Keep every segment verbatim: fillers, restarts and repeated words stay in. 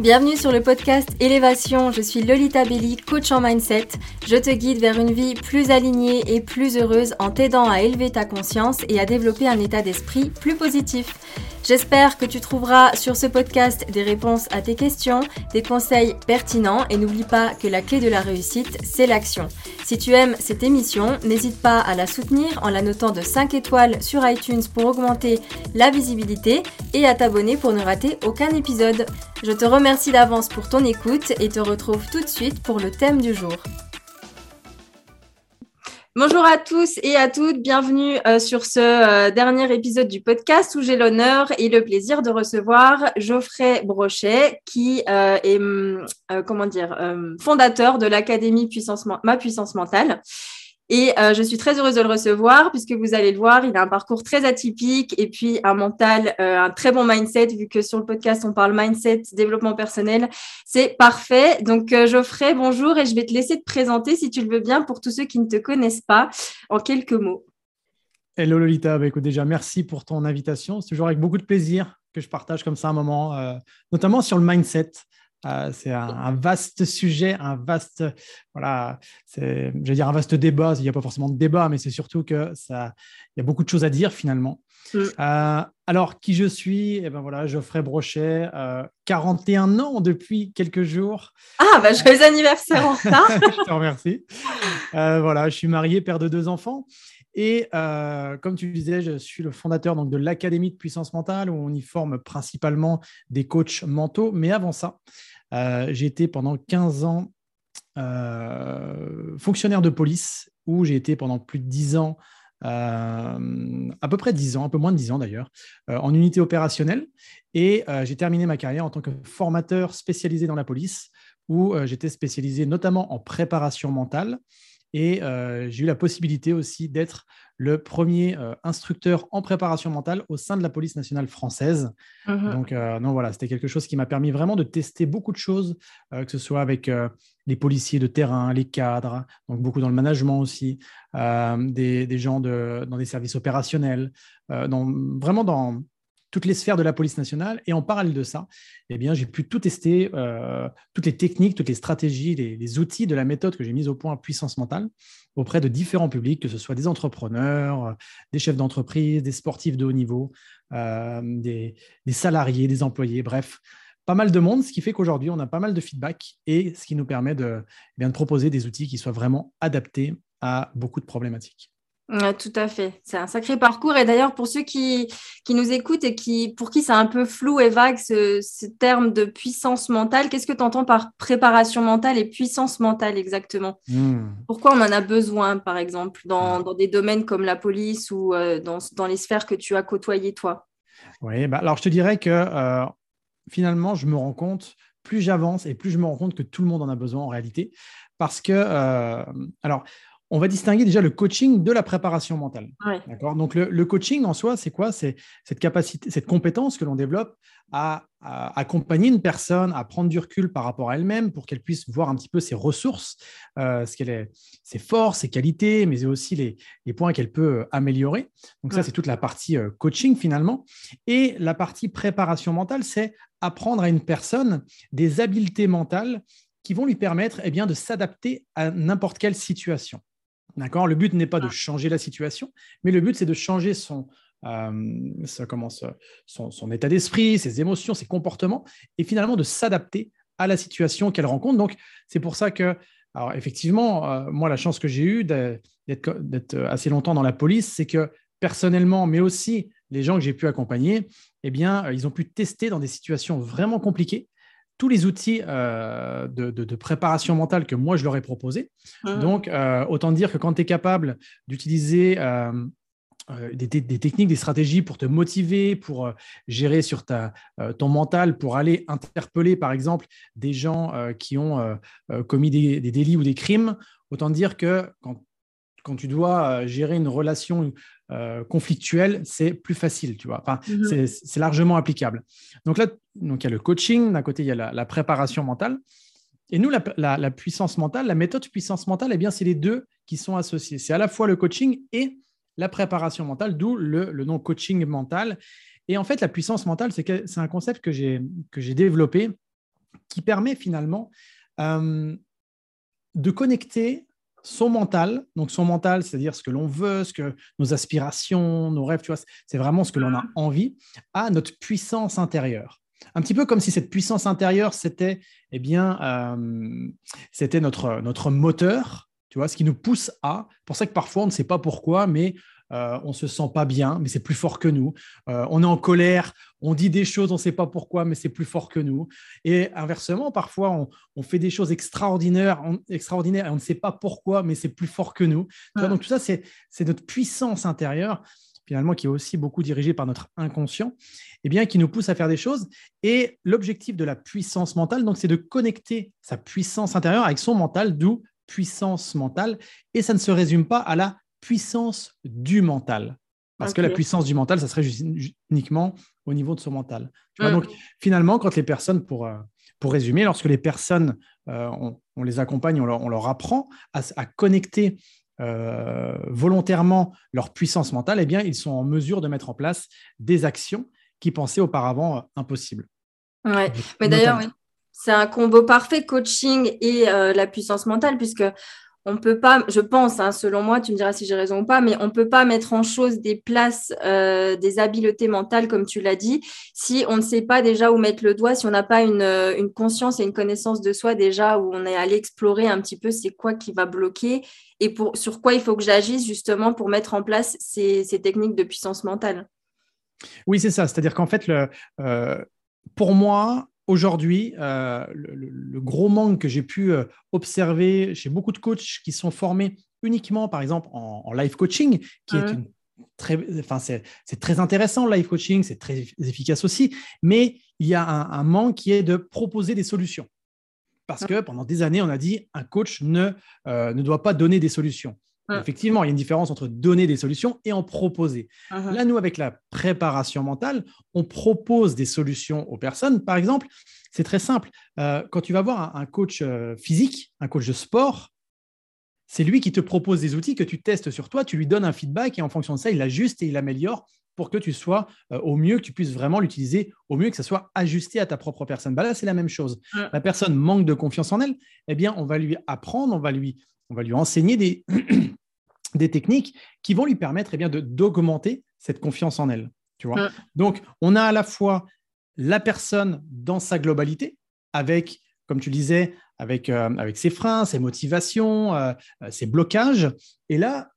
Bienvenue sur le podcast Élévation, je suis Lolita Belli, coach en mindset. Je te guide vers une vie plus alignée et plus heureuse en t'aidant à élever ta conscience et à développer un état d'esprit plus positif. J'espère que tu trouveras sur ce podcast des réponses à tes questions, des conseils pertinents et n'oublie pas que la clé de la réussite, c'est l'action. Si tu aimes cette émission, n'hésite pas à la soutenir en la notant de cinq étoiles sur iTunes pour augmenter la visibilité et à t'abonner pour ne rater aucun épisode. Je te remercie d'avance pour ton écoute et te retrouve tout de suite pour le thème du jour. Bonjour à tous et à toutes, bienvenue euh, sur ce euh, dernier épisode du podcast où j'ai l'honneur et le plaisir de recevoir Geoffrey Brochet qui euh, est euh, comment dire, euh, fondateur de l'Académie Puissance, Ma Puissance Mentale. Et euh, je suis très heureuse de le recevoir puisque vous allez le voir, il a un parcours très atypique et puis un mental, euh, un très bon mindset vu que sur le podcast, on parle mindset, développement personnel, c'est parfait. Donc euh, Geoffrey, bonjour et je vais te laisser te présenter si tu le veux bien pour tous ceux qui ne te connaissent pas en quelques mots. Hello Lolita, bah, écoute, déjà merci pour ton invitation, c'est toujours avec beaucoup de plaisir que je partage comme ça un moment, euh, notamment sur le mindset. Euh, c'est un, un vaste sujet, un vaste, voilà, c'est, j'allais dire un vaste débat. Il n'y a pas forcément de débat, mais c'est surtout que ça, il y a beaucoup de choses à dire finalement. Mmh. Euh, alors, qui je suis ? Eh ben voilà, Geoffrey Brochet, euh, quarante et un ans depuis quelques jours. Ah, bah, joyeux anniversaire en retard. Je te remercie. Euh, voilà, je suis marié, père de deux enfants. Et euh, comme tu disais, je suis le fondateur donc, de l'Académie de Puissance Mentale où on y forme principalement des coachs mentaux. Mais avant ça, euh, j'ai été pendant quinze ans euh, fonctionnaire de police où j'ai été pendant plus de dix ans, euh, à peu près dix ans, un peu moins de dix ans d'ailleurs, euh, en unité opérationnelle. Et euh, j'ai terminé ma carrière en tant que formateur spécialisé dans la police où euh, j'étais spécialisé notamment en préparation mentale. Et euh, j'ai eu la possibilité aussi d'être le premier euh, instructeur en préparation mentale au sein de la police nationale française. Mmh. Donc, euh, non, voilà, c'était quelque chose qui m'a permis vraiment de tester beaucoup de choses, euh, que ce soit avec euh, les policiers de terrain, les cadres, donc beaucoup dans le management aussi, euh, des, des gens de, dans des services opérationnels, euh, dans, vraiment dans toutes les sphères de la police nationale. Et en parallèle de ça, eh bien, j'ai pu tout tester, euh, toutes les techniques, toutes les stratégies, les, les outils de la méthode que j'ai mise au point à Puissance Mentale auprès de différents publics, que ce soit des entrepreneurs, des chefs d'entreprise, des sportifs de haut niveau, euh, des, des salariés, des employés, bref, pas mal de monde, ce qui fait qu'aujourd'hui, on a pas mal de feedback et ce qui nous permet de, eh bien, de proposer des outils qui soient vraiment adaptés à beaucoup de problématiques. Tout à fait, c'est un sacré parcours et d'ailleurs pour ceux qui, qui nous écoutent et qui, pour qui c'est un peu flou et vague ce, ce terme de puissance mentale, qu'est-ce que tu entends par préparation mentale et puissance mentale exactement ? Mmh. Pourquoi on en a besoin par exemple dans, dans des domaines comme la police ou euh, dans, dans les sphères que tu as côtoyées toi ? Oui, bah, alors je te dirais que euh, finalement je me rends compte, plus j'avance et plus je me rends compte que tout le monde en a besoin en réalité parce que, euh, alors on va distinguer déjà le coaching de la préparation mentale. Ouais. D'accord ? Donc, le, le coaching en soi, c'est quoi ? C'est cette capacité, cette compétence que l'on développe à, à accompagner une personne, à prendre du recul par rapport à elle-même pour qu'elle puisse voir un petit peu ses ressources, euh, ce qu'elle est, ses forces, ses qualités, mais aussi les, les points qu'elle peut améliorer. Donc, ça, ouais. C'est toute la partie euh, coaching finalement. Et la partie préparation mentale, c'est apprendre à une personne des habiletés mentales qui vont lui permettre eh bien, de s'adapter à n'importe quelle situation. D'accord ? Le but n'est pas de changer la situation, mais le but, c'est de changer son, euh, ça commence, son, son état d'esprit, ses émotions, ses comportements, et finalement de s'adapter à la situation qu'elle rencontre. Donc, c'est pour ça que, alors effectivement, euh, moi, la chance que j'ai eue d'être, d'être assez longtemps dans la police, c'est que personnellement, mais aussi les gens que j'ai pu accompagner, eh bien, ils ont pu tester dans des situations vraiment compliquées tous les outils euh, de, de, de préparation mentale que moi, je leur ai proposés. Ah. Donc, euh, autant dire que quand tu es capable d'utiliser euh, des, des, des techniques, des stratégies pour te motiver, pour euh, gérer sur ta, euh, ton mental, pour aller interpeller, par exemple, des gens euh, qui ont euh, commis des, des délits ou des crimes, autant dire que quand, quand tu dois gérer une relation euh, conflictuelle, c'est plus facile, tu vois. Enfin, mmh. c'est, c'est largement applicable. Donc là, donc il y a le coaching, d'un côté, il y a la, la préparation mentale. Et nous, la, la, la puissance mentale, la méthode puissance mentale, eh bien, c'est les deux qui sont associés. C'est à la fois le coaching et la préparation mentale, d'où le, le nom coaching mental. Et en fait, la puissance mentale, c'est, que, c'est un concept que j'ai, que j'ai développé qui permet finalement euh, de connecter son mental, donc son mental, c'est-à-dire ce que l'on veut, ce que nos aspirations, nos rêves, tu vois, c'est vraiment ce que l'on a envie, à notre puissance intérieure. Un petit peu comme si cette puissance intérieure, c'était, eh bien, euh, c'était notre, notre moteur, tu vois, ce qui nous pousse à. C'est pour ça que parfois, on ne sait pas pourquoi, mais euh, on ne se sent pas bien, mais c'est plus fort que nous. Euh, on est en colère, on dit des choses, on ne sait pas pourquoi, mais c'est plus fort que nous. Et inversement, parfois, on, on fait des choses extraordinaires, on, extraordinaires et on ne sait pas pourquoi, mais c'est plus fort que nous. Tu vois, donc, tout ça, c'est, c'est notre puissance intérieure, finalement, qui est aussi beaucoup dirigé par notre inconscient, eh bien, qui nous pousse à faire des choses. Et l'objectif de la puissance mentale, donc, c'est de connecter sa puissance intérieure avec son mental, d'où puissance mentale. Et ça ne se résume pas à la puissance du mental. Parce okay. que la puissance du mental, ça serait uniquement au niveau de son mental. Tu vois, mmh. Donc, finalement, quand les personnes, pour, euh, pour résumer, lorsque les personnes, euh, on, on les accompagne, on leur, on leur apprend à, à connecter Euh, volontairement leur puissance mentale, eh bien, ils sont en mesure de mettre en place des actions qui pensaient auparavant euh, impossibles. Ouais. Mais d'ailleurs, oui. C'est un combo parfait, coaching et euh, la puissance mentale, puisque on ne peut pas, je pense, hein, selon moi, tu me diras si j'ai raison ou pas, mais on ne peut pas mettre en chose des places, euh, des habiletés mentales, comme tu l'as dit, si on ne sait pas déjà où mettre le doigt, si on n'a pas une, une conscience et une connaissance de soi déjà, où on est allé explorer un petit peu c'est quoi qui va bloquer et pour, sur quoi il faut que j'agisse justement pour mettre en place ces, ces techniques de puissance mentale. Oui, c'est ça. C'est-à-dire qu'en fait, le, euh, pour moi, aujourd'hui, euh, le, le gros manque que j'ai pu euh, observer chez beaucoup de coachs qui sont formés uniquement, par exemple, en, en life coaching, qui mmh. est une très, enfin, c'est, c'est très intéressant, le life coaching, c'est très efficace aussi, mais il y a un, un manque qui est de proposer des solutions. Parce mmh. que pendant des années, on a dit un coach ne, euh, ne doit pas donner des solutions. Effectivement, il y a une différence entre donner des solutions et en proposer. Uh-huh. Là, nous, avec la préparation mentale, on propose des solutions aux personnes. Par exemple, c'est très simple. Euh, quand tu vas voir un, un coach physique, un coach de sport, c'est lui qui te propose des outils que tu testes sur toi, tu lui donnes un feedback et en fonction de ça, il ajuste et il améliore pour que tu sois euh, au mieux, que tu puisses vraiment l'utiliser au mieux, que ça soit ajusté à ta propre personne. Bah là, c'est la même chose. Uh-huh. La personne manque de confiance en elle, eh bien, on va lui apprendre, on va lui, on va lui enseigner des... des techniques qui vont lui permettre eh bien, de, d'augmenter cette confiance en elle. Tu vois. Mmh. Donc, on a à la fois la personne dans sa globalité, avec, comme tu disais, avec, euh, avec ses freins, ses motivations, euh, ses blocages. Et là,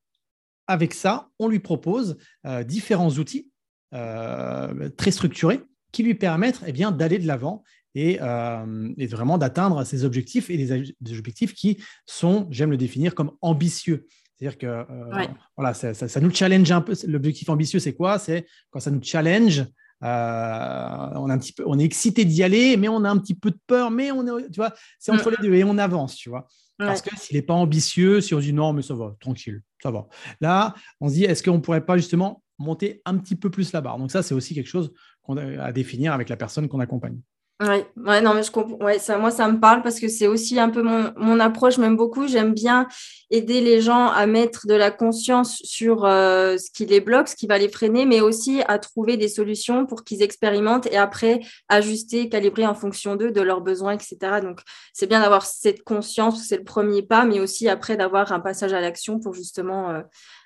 avec ça, on lui propose euh, différents outils euh, très structurés qui lui permettent eh bien, d'aller de l'avant et, euh, et vraiment d'atteindre ses objectifs et des, des objectifs qui sont, j'aime le définir, comme ambitieux. C'est-à-dire que euh, ouais. voilà, ça, ça, ça nous challenge un peu. L'objectif ambitieux, c'est quoi ? C'est quand ça nous challenge, euh, on, a un petit peu, on est excité d'y aller, mais on a un petit peu de peur, mais on est, tu vois, c'est entre mmh. les deux et on avance, tu vois. Ouais. Parce que s'il n'est pas ambitieux, si on dit non, mais ça va, tranquille, ça va. Là, on se dit, est-ce qu'on ne pourrait pas justement monter un petit peu plus la barre ? Donc ça, c'est aussi quelque chose qu'on a à définir avec la personne qu'on accompagne. Ouais, ouais, non, mais je comprends. Ouais, ça, moi, ça me parle parce que c'est aussi un peu mon, mon approche, même beaucoup. J'aime bien aider les gens à mettre de la conscience sur euh, ce qui les bloque, ce qui va les freiner, mais aussi à trouver des solutions pour qu'ils expérimentent et après ajuster, calibrer en fonction d'eux, de leurs besoins, et cetera. Donc, c'est bien d'avoir cette conscience, c'est le premier pas, mais aussi après d'avoir un passage à l'action pour justement euh,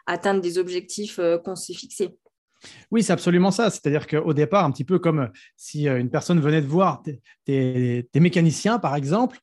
atteindre des objectifs euh, qu'on s'est fixés. Oui, c'est absolument ça. C'est-à-dire qu'au départ, un petit peu comme si une personne venait de voir tes, tes, tes mécaniciens, par exemple,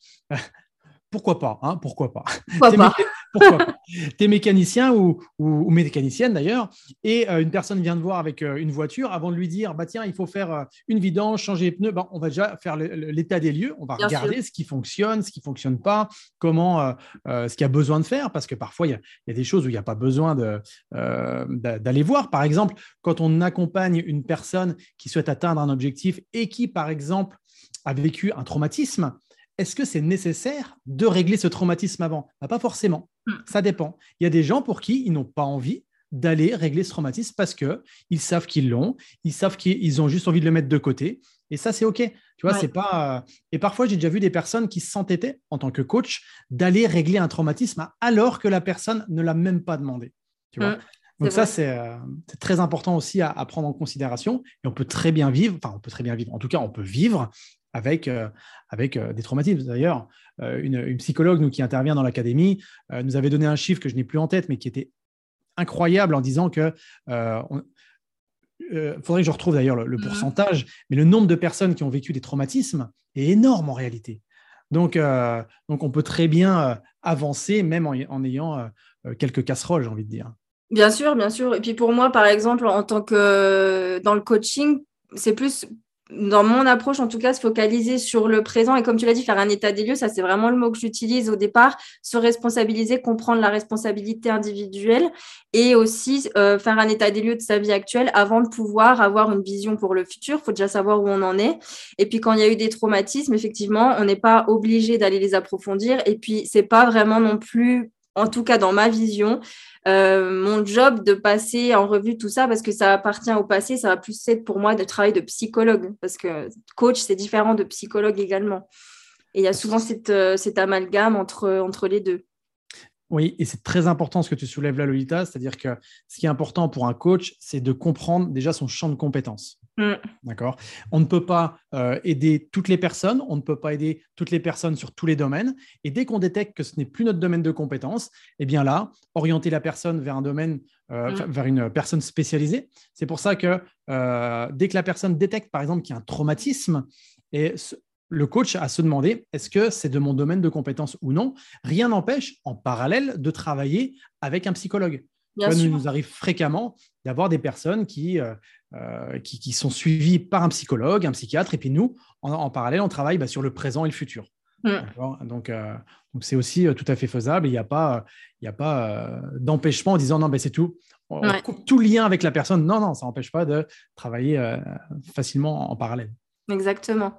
pourquoi pas, hein, pourquoi pas, pourquoi tes, pas. Mé- pourquoi pas tes mécaniciens ou, ou, ou mécaniciennes d'ailleurs, et euh, une personne vient de voir avec euh, une voiture, avant de lui dire, bah, tiens, il faut faire euh, une vidange, changer les pneus, ben, on va déjà faire le, l'état des lieux, on va Bien regarder sûr. Ce qui fonctionne, ce qui ne fonctionne pas, comment, euh, euh, ce qu'il y a besoin de faire, parce que parfois, il y, y a des choses où il n'y a pas besoin de, euh, d'aller voir. Par exemple, quand on accompagne une personne qui souhaite atteindre un objectif et qui, par exemple, a vécu un traumatisme, est-ce que c'est nécessaire de régler ce traumatisme avant ? Bah, pas forcément, ça dépend. Il y a des gens pour qui ils n'ont pas envie d'aller régler ce traumatisme parce qu'ils savent qu'ils l'ont, ils savent qu'ils ont juste envie de le mettre de côté et ça, c'est OK. Tu vois, ouais. c'est pas... Et parfois, j'ai déjà vu des personnes qui s'entêtaient en tant que coach d'aller régler un traumatisme alors que la personne ne l'a même pas demandé. Tu vois ? Ouais. Donc c'est ça, c'est, euh, c'est très important aussi à, à prendre en considération et on peut très bien vivre, enfin on peut très bien vivre, en tout cas on peut vivre avec, euh, avec euh, des traumatismes. D'ailleurs, euh, une, une psychologue nous, qui intervient dans l'académie euh, nous avait donné un chiffre que je n'ai plus en tête, mais qui était incroyable en disant que... Euh, on, Il euh, faudrait que je retrouve d'ailleurs le, le pourcentage, mais le nombre de personnes qui ont vécu des traumatismes est énorme en réalité. Donc, euh, donc on peut très bien euh, avancer, même en, en ayant euh, quelques casseroles, j'ai envie de dire. Bien sûr, bien sûr. Et puis pour moi, par exemple, en tant que euh, dans le coaching, c'est plus, dans mon approche en tout cas, se focaliser sur le présent. Et comme tu l'as dit, faire un état des lieux, ça c'est vraiment le mot que j'utilise au départ. Se responsabiliser, comprendre la responsabilité individuelle et aussi euh, faire un état des lieux de sa vie actuelle avant de pouvoir avoir une vision pour le futur. Il faut déjà savoir où on en est. Et puis quand il y a eu des traumatismes, effectivement, on n'est pas obligé d'aller les approfondir. Et puis c'est pas vraiment non plus, en tout cas dans ma vision, Euh, mon job de passer en revue tout ça, parce que ça appartient au passé, ça va plus être pour moi de travail de psychologue, parce que coach, c'est différent de psychologue également. Et il y a souvent cette, euh, cet amalgame entre, entre les deux. Oui, et c'est très important ce que tu soulèves là, Lolita, c'est-à-dire que ce qui est important pour un coach, c'est de comprendre déjà son champ de compétences. Mmh. D'accord. On ne peut pas euh, aider toutes les personnes, on ne peut pas aider toutes les personnes sur tous les domaines. Et dès qu'on détecte que ce n'est plus notre domaine de compétence, eh bien là, orienter la personne vers un domaine, euh, mmh. vers une personne spécialisée. C'est pour ça que euh, dès que la personne détecte, par exemple, qu'il y a un traumatisme, et ce, le coach a à se demander est-ce que c'est de mon domaine de compétence ou non. Rien n'empêche, en parallèle, de travailler avec un psychologue. Bien sûr. Nous, nous arrive fréquemment d'avoir des personnes qui, euh, qui, qui sont suivies par un psychologue, un psychiatre, et puis nous, en, en parallèle, on travaille bah, sur le présent et le futur. Mmh. Donc, euh, donc, c'est aussi tout à fait faisable. Il n'y a pas, il y a pas euh, d'empêchement en disant non, ben, c'est tout. On ouais. coupe tout lien avec la personne. Non, non, ça n'empêche pas de travailler euh, facilement en parallèle. Exactement.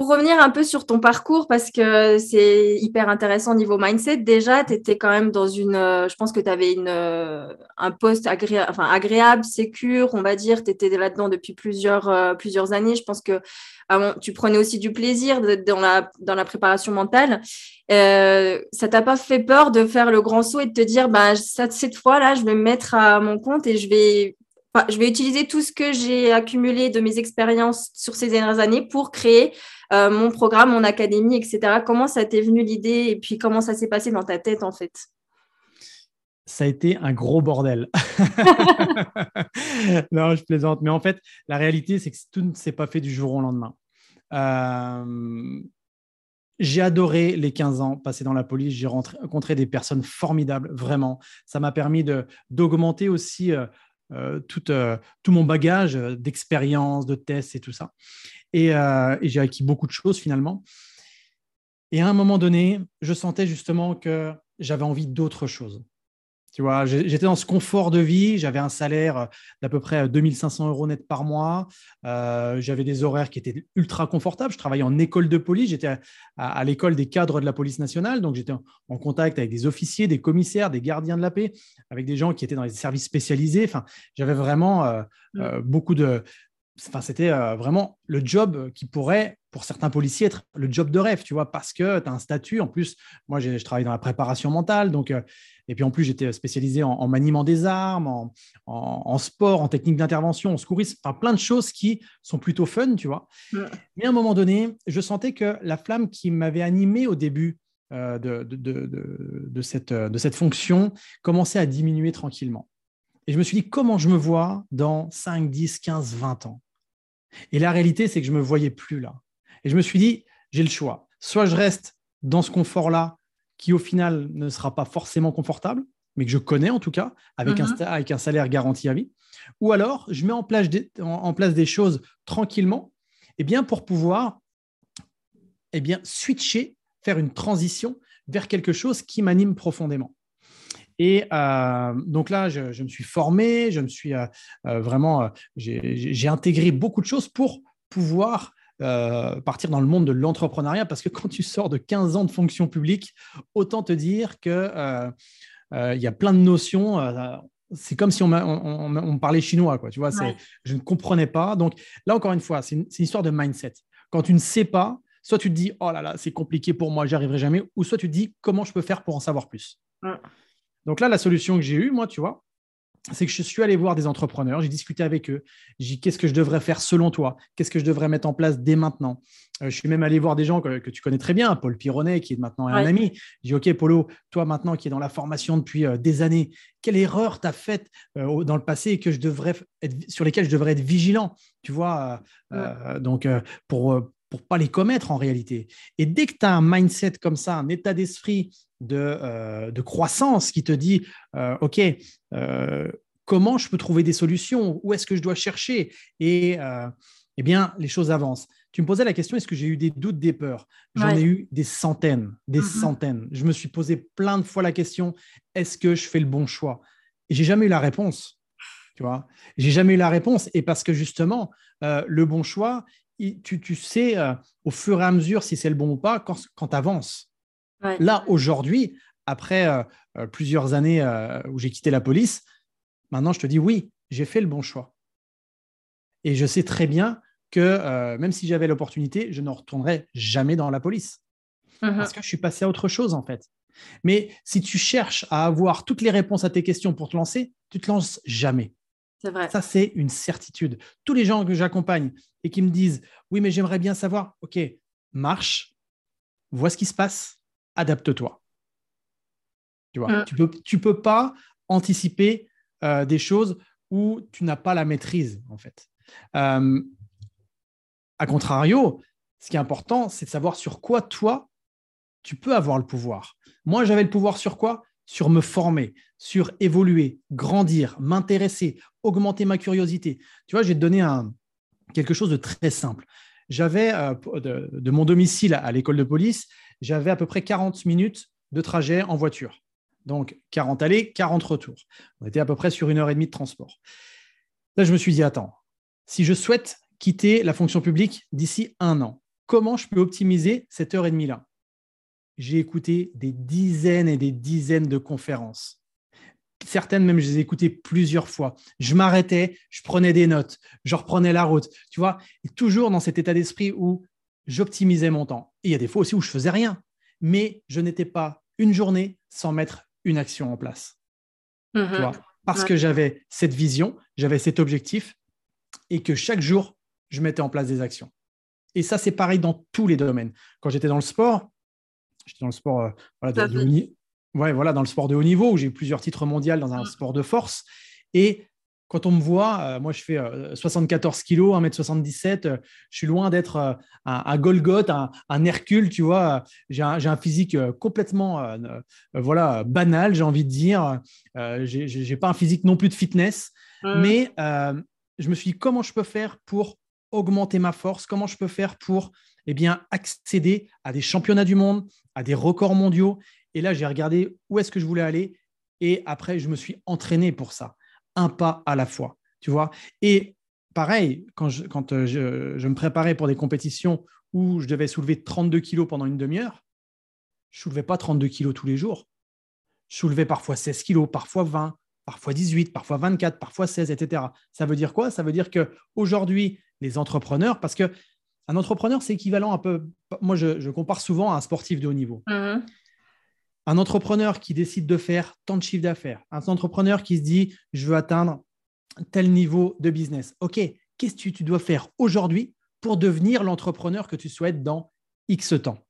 Pour revenir un peu sur ton parcours, parce que c'est hyper intéressant au niveau mindset, déjà, tu étais quand même dans une… Je pense que tu avais une, un poste agré, enfin, agréable, sécure, on va dire. Tu étais là-dedans depuis plusieurs, euh, plusieurs années. Je pense que euh, tu prenais aussi du plaisir d'être dans la, dans la préparation mentale. Euh, ça t'a pas fait peur de faire le grand saut et de te dire bah, « cette fois-là, je vais me mettre à mon compte et je vais… » Je vais utiliser tout ce que j'ai accumulé de mes expériences sur ces dernières années pour créer euh, mon programme, mon académie, et cetera. Comment ça t'est venu l'idée et puis comment ça s'est passé dans ta tête en fait ? Ça a été un gros bordel. Non, je plaisante. Mais en fait, la réalité, c'est que tout ne s'est pas fait du jour au lendemain. Euh... J'ai adoré les quinze ans passés dans la police. J'ai rencontré des personnes formidables, vraiment. Ça m'a permis de, d'augmenter aussi... Euh, Euh, tout, euh, tout mon bagage euh, d'expérience, de tests et tout ça. Et, euh, et j'ai acquis beaucoup de choses finalement. Et à un moment donné, je sentais justement que j'avais envie d'autre chose. Tu vois, j'étais dans ce confort de vie, j'avais un salaire d'à peu près deux mille cinq cents euros net par mois, euh, j'avais des horaires qui étaient ultra confortables, je travaillais en école de police, j'étais à, à, à l'école des cadres de la police nationale, donc j'étais en, en contact avec des officiers, des commissaires, des gardiens de la paix, avec des gens qui étaient dans les services spécialisés, enfin, j'avais vraiment euh, euh, beaucoup de… Enfin, c'était euh, vraiment le job qui pourrait, pour certains policiers, être le job de rêve, tu vois, parce que tu as un statut. En plus, moi, je travaille dans la préparation mentale. Donc, euh, et puis, en plus, j'étais spécialisé en, en maniement des armes, en, en, en sport, en technique d'intervention, en secourisme, enfin, plein de choses qui sont plutôt fun, tu vois. Ouais. Mais à un moment donné, je sentais que la flamme qui m'avait animé au début euh, de, de, de, de, de, cette, de cette fonction commençait à diminuer tranquillement. Et je me suis dit, comment je me vois dans cinq, dix, quinze, vingt ans ? Et la réalité, c'est que je ne me voyais plus là. Et je me suis dit, j'ai le choix. Soit je reste dans ce confort-là, qui au final ne sera pas forcément confortable, mais que je connais en tout cas, avec, mm-hmm. un, avec un salaire garanti à vie. Ou alors, je mets en place des, en, en place des choses tranquillement, eh bien, pour pouvoir eh bien, switcher, faire une transition vers quelque chose qui m'anime profondément. Et euh, donc là, je, je me suis formé, je me suis euh, euh, vraiment, euh, j'ai, j'ai intégré beaucoup de choses pour pouvoir euh, partir dans le monde de l'entrepreneuriat, parce que quand tu sors de quinze ans de fonction publique, autant te dire qu'il euh, euh, y a plein de notions. Euh, c'est comme si on, m'a, on, on, on parlait chinois, quoi, tu vois, ouais. c'est, je ne comprenais pas. Donc là, encore une fois, c'est une, c'est une histoire de mindset. Quand tu ne sais pas, soit tu te dis, oh là là, c'est compliqué pour moi, j'y arriverai jamais, ou soit tu te dis, comment je peux faire pour en savoir plus ? Ouais. Donc là, la solution que j'ai eue, moi, tu vois, c'est que je suis allé voir des entrepreneurs, j'ai discuté avec eux, j'ai dit qu'est-ce que je devrais faire selon toi, qu'est-ce que je devrais mettre en place dès maintenant. Euh, je suis même allé voir des gens que, que tu connais très bien, Paul Pyronnet, qui est maintenant ouais. un ami. J'ai dit, OK, Paulo, toi maintenant qui es dans la formation depuis euh, des années, quelle erreur tu as faite euh, dans le passé et que je devrais être, sur lesquelles je devrais être vigilant, tu vois, euh, ouais. euh, donc euh, pour euh, pour pas les commettre en réalité. Et dès que tu as un mindset comme ça, un état d'esprit de, euh, de croissance qui te dit, euh, OK, euh, comment je peux trouver des solutions? Où est-ce que je dois chercher? Et euh, eh bien, les choses avancent. Tu me posais la question, est-ce que j'ai eu des doutes, des peurs? J'en ouais. ai eu des centaines, des mm-hmm. centaines. Je me suis posé plein de fois la question, est-ce que je fais le bon choix? Et j'ai jamais eu la réponse, tu vois. J'ai jamais eu la réponse. Et parce que justement, euh, le bon choix, Tu, tu sais euh, au fur et à mesure si c'est le bon ou pas quand, quand tu avances. Ouais. Là, aujourd'hui, après euh, plusieurs années euh, où j'ai quitté la police, maintenant, je te dis oui, j'ai fait le bon choix. Et je sais très bien que euh, même si j'avais l'opportunité, je ne retournerais jamais dans la police uh-huh. parce que je suis passé à autre chose en fait. Mais si tu cherches à avoir toutes les réponses à tes questions pour te lancer, tu ne te lances jamais. C'est vrai. Ça, c'est une certitude. Tous les gens que j'accompagne et qui me disent « Oui, mais j'aimerais bien savoir. » OK, marche, vois ce qui se passe, adapte-toi. Tu vois, mm. tu peux, tu peux pas anticiper euh, des choses où tu n'as pas la maîtrise, en fait. Euh, à contrario, ce qui est important, c'est de savoir sur quoi, toi, tu peux avoir le pouvoir. Moi, j'avais le pouvoir sur quoi ? Sur me former, sur évoluer, grandir, m'intéresser, augmenter ma curiosité. Tu vois, je vais te donner un, quelque chose de très simple. J'avais, euh, de, de mon domicile à, à l'école de police, j'avais à peu près quarante minutes de trajet en voiture. Donc, quarante allées, quarante retours. On était à peu près sur une heure et demie de transport. Là, je me suis dit, attends, si je souhaite quitter la fonction publique d'ici un an, comment je peux optimiser cette heure et demie-là ? J'ai écouté des dizaines et des dizaines de conférences. Certaines, même, je les ai écoutées plusieurs fois. Je m'arrêtais, je prenais des notes, je reprenais la route, tu vois. Et toujours dans cet état d'esprit où j'optimisais mon temps. Et il y a des fois aussi où je ne faisais rien, mais je n'étais pas une journée sans mettre une action en place. Mmh. Tu vois, parce ouais. que j'avais cette vision, j'avais cet objectif et que chaque jour, je mettais en place des actions. Et ça, c'est pareil dans tous les domaines. Quand j'étais dans le sport, J'étais dans le sport, euh, voilà, de, de haut ni... ouais, voilà, dans le sport de haut niveau où j'ai eu plusieurs titres mondiaux dans un sport de force. Et quand on me voit, euh, moi, je fais euh, soixante-quatorze kilos, un mètre soixante-dix-sept. Euh, je suis loin d'être euh, un, un Golgoth, un, un Hercule, tu vois. J'ai un, j'ai un physique euh, complètement euh, euh, voilà, banal, j'ai envie de dire. Euh, je n'ai pas un physique non plus de fitness. Mmh. Mais euh, je me suis dit, comment je peux faire pour augmenter ma force? Comment je peux faire pour eh bien, accéder à des championnats du monde, à des records mondiaux? Et là, j'ai regardé où est-ce que je voulais aller. Et après, je me suis entraîné pour ça. Un pas à la fois, tu vois. Et pareil, quand, je, quand je, je me préparais pour des compétitions où je devais soulever trente-deux kilos pendant une demi-heure, je ne soulevais pas trente-deux kilos tous les jours. Je soulevais parfois seize kilos, parfois vingt, parfois dix-huit, parfois vingt-quatre, parfois seize, et cetera. Ça veut dire quoi? Ça veut dire qu'aujourd'hui, les entrepreneurs, parce que un entrepreneur, c'est équivalent un peu… Moi, je, je compare souvent à un sportif de haut niveau. Mmh. Un entrepreneur qui décide de faire tant de chiffre d'affaires. Un entrepreneur qui se dit « je veux atteindre tel niveau de business ». OK, qu'est-ce que tu dois faire aujourd'hui pour devenir l'entrepreneur que tu souhaites dans X temps?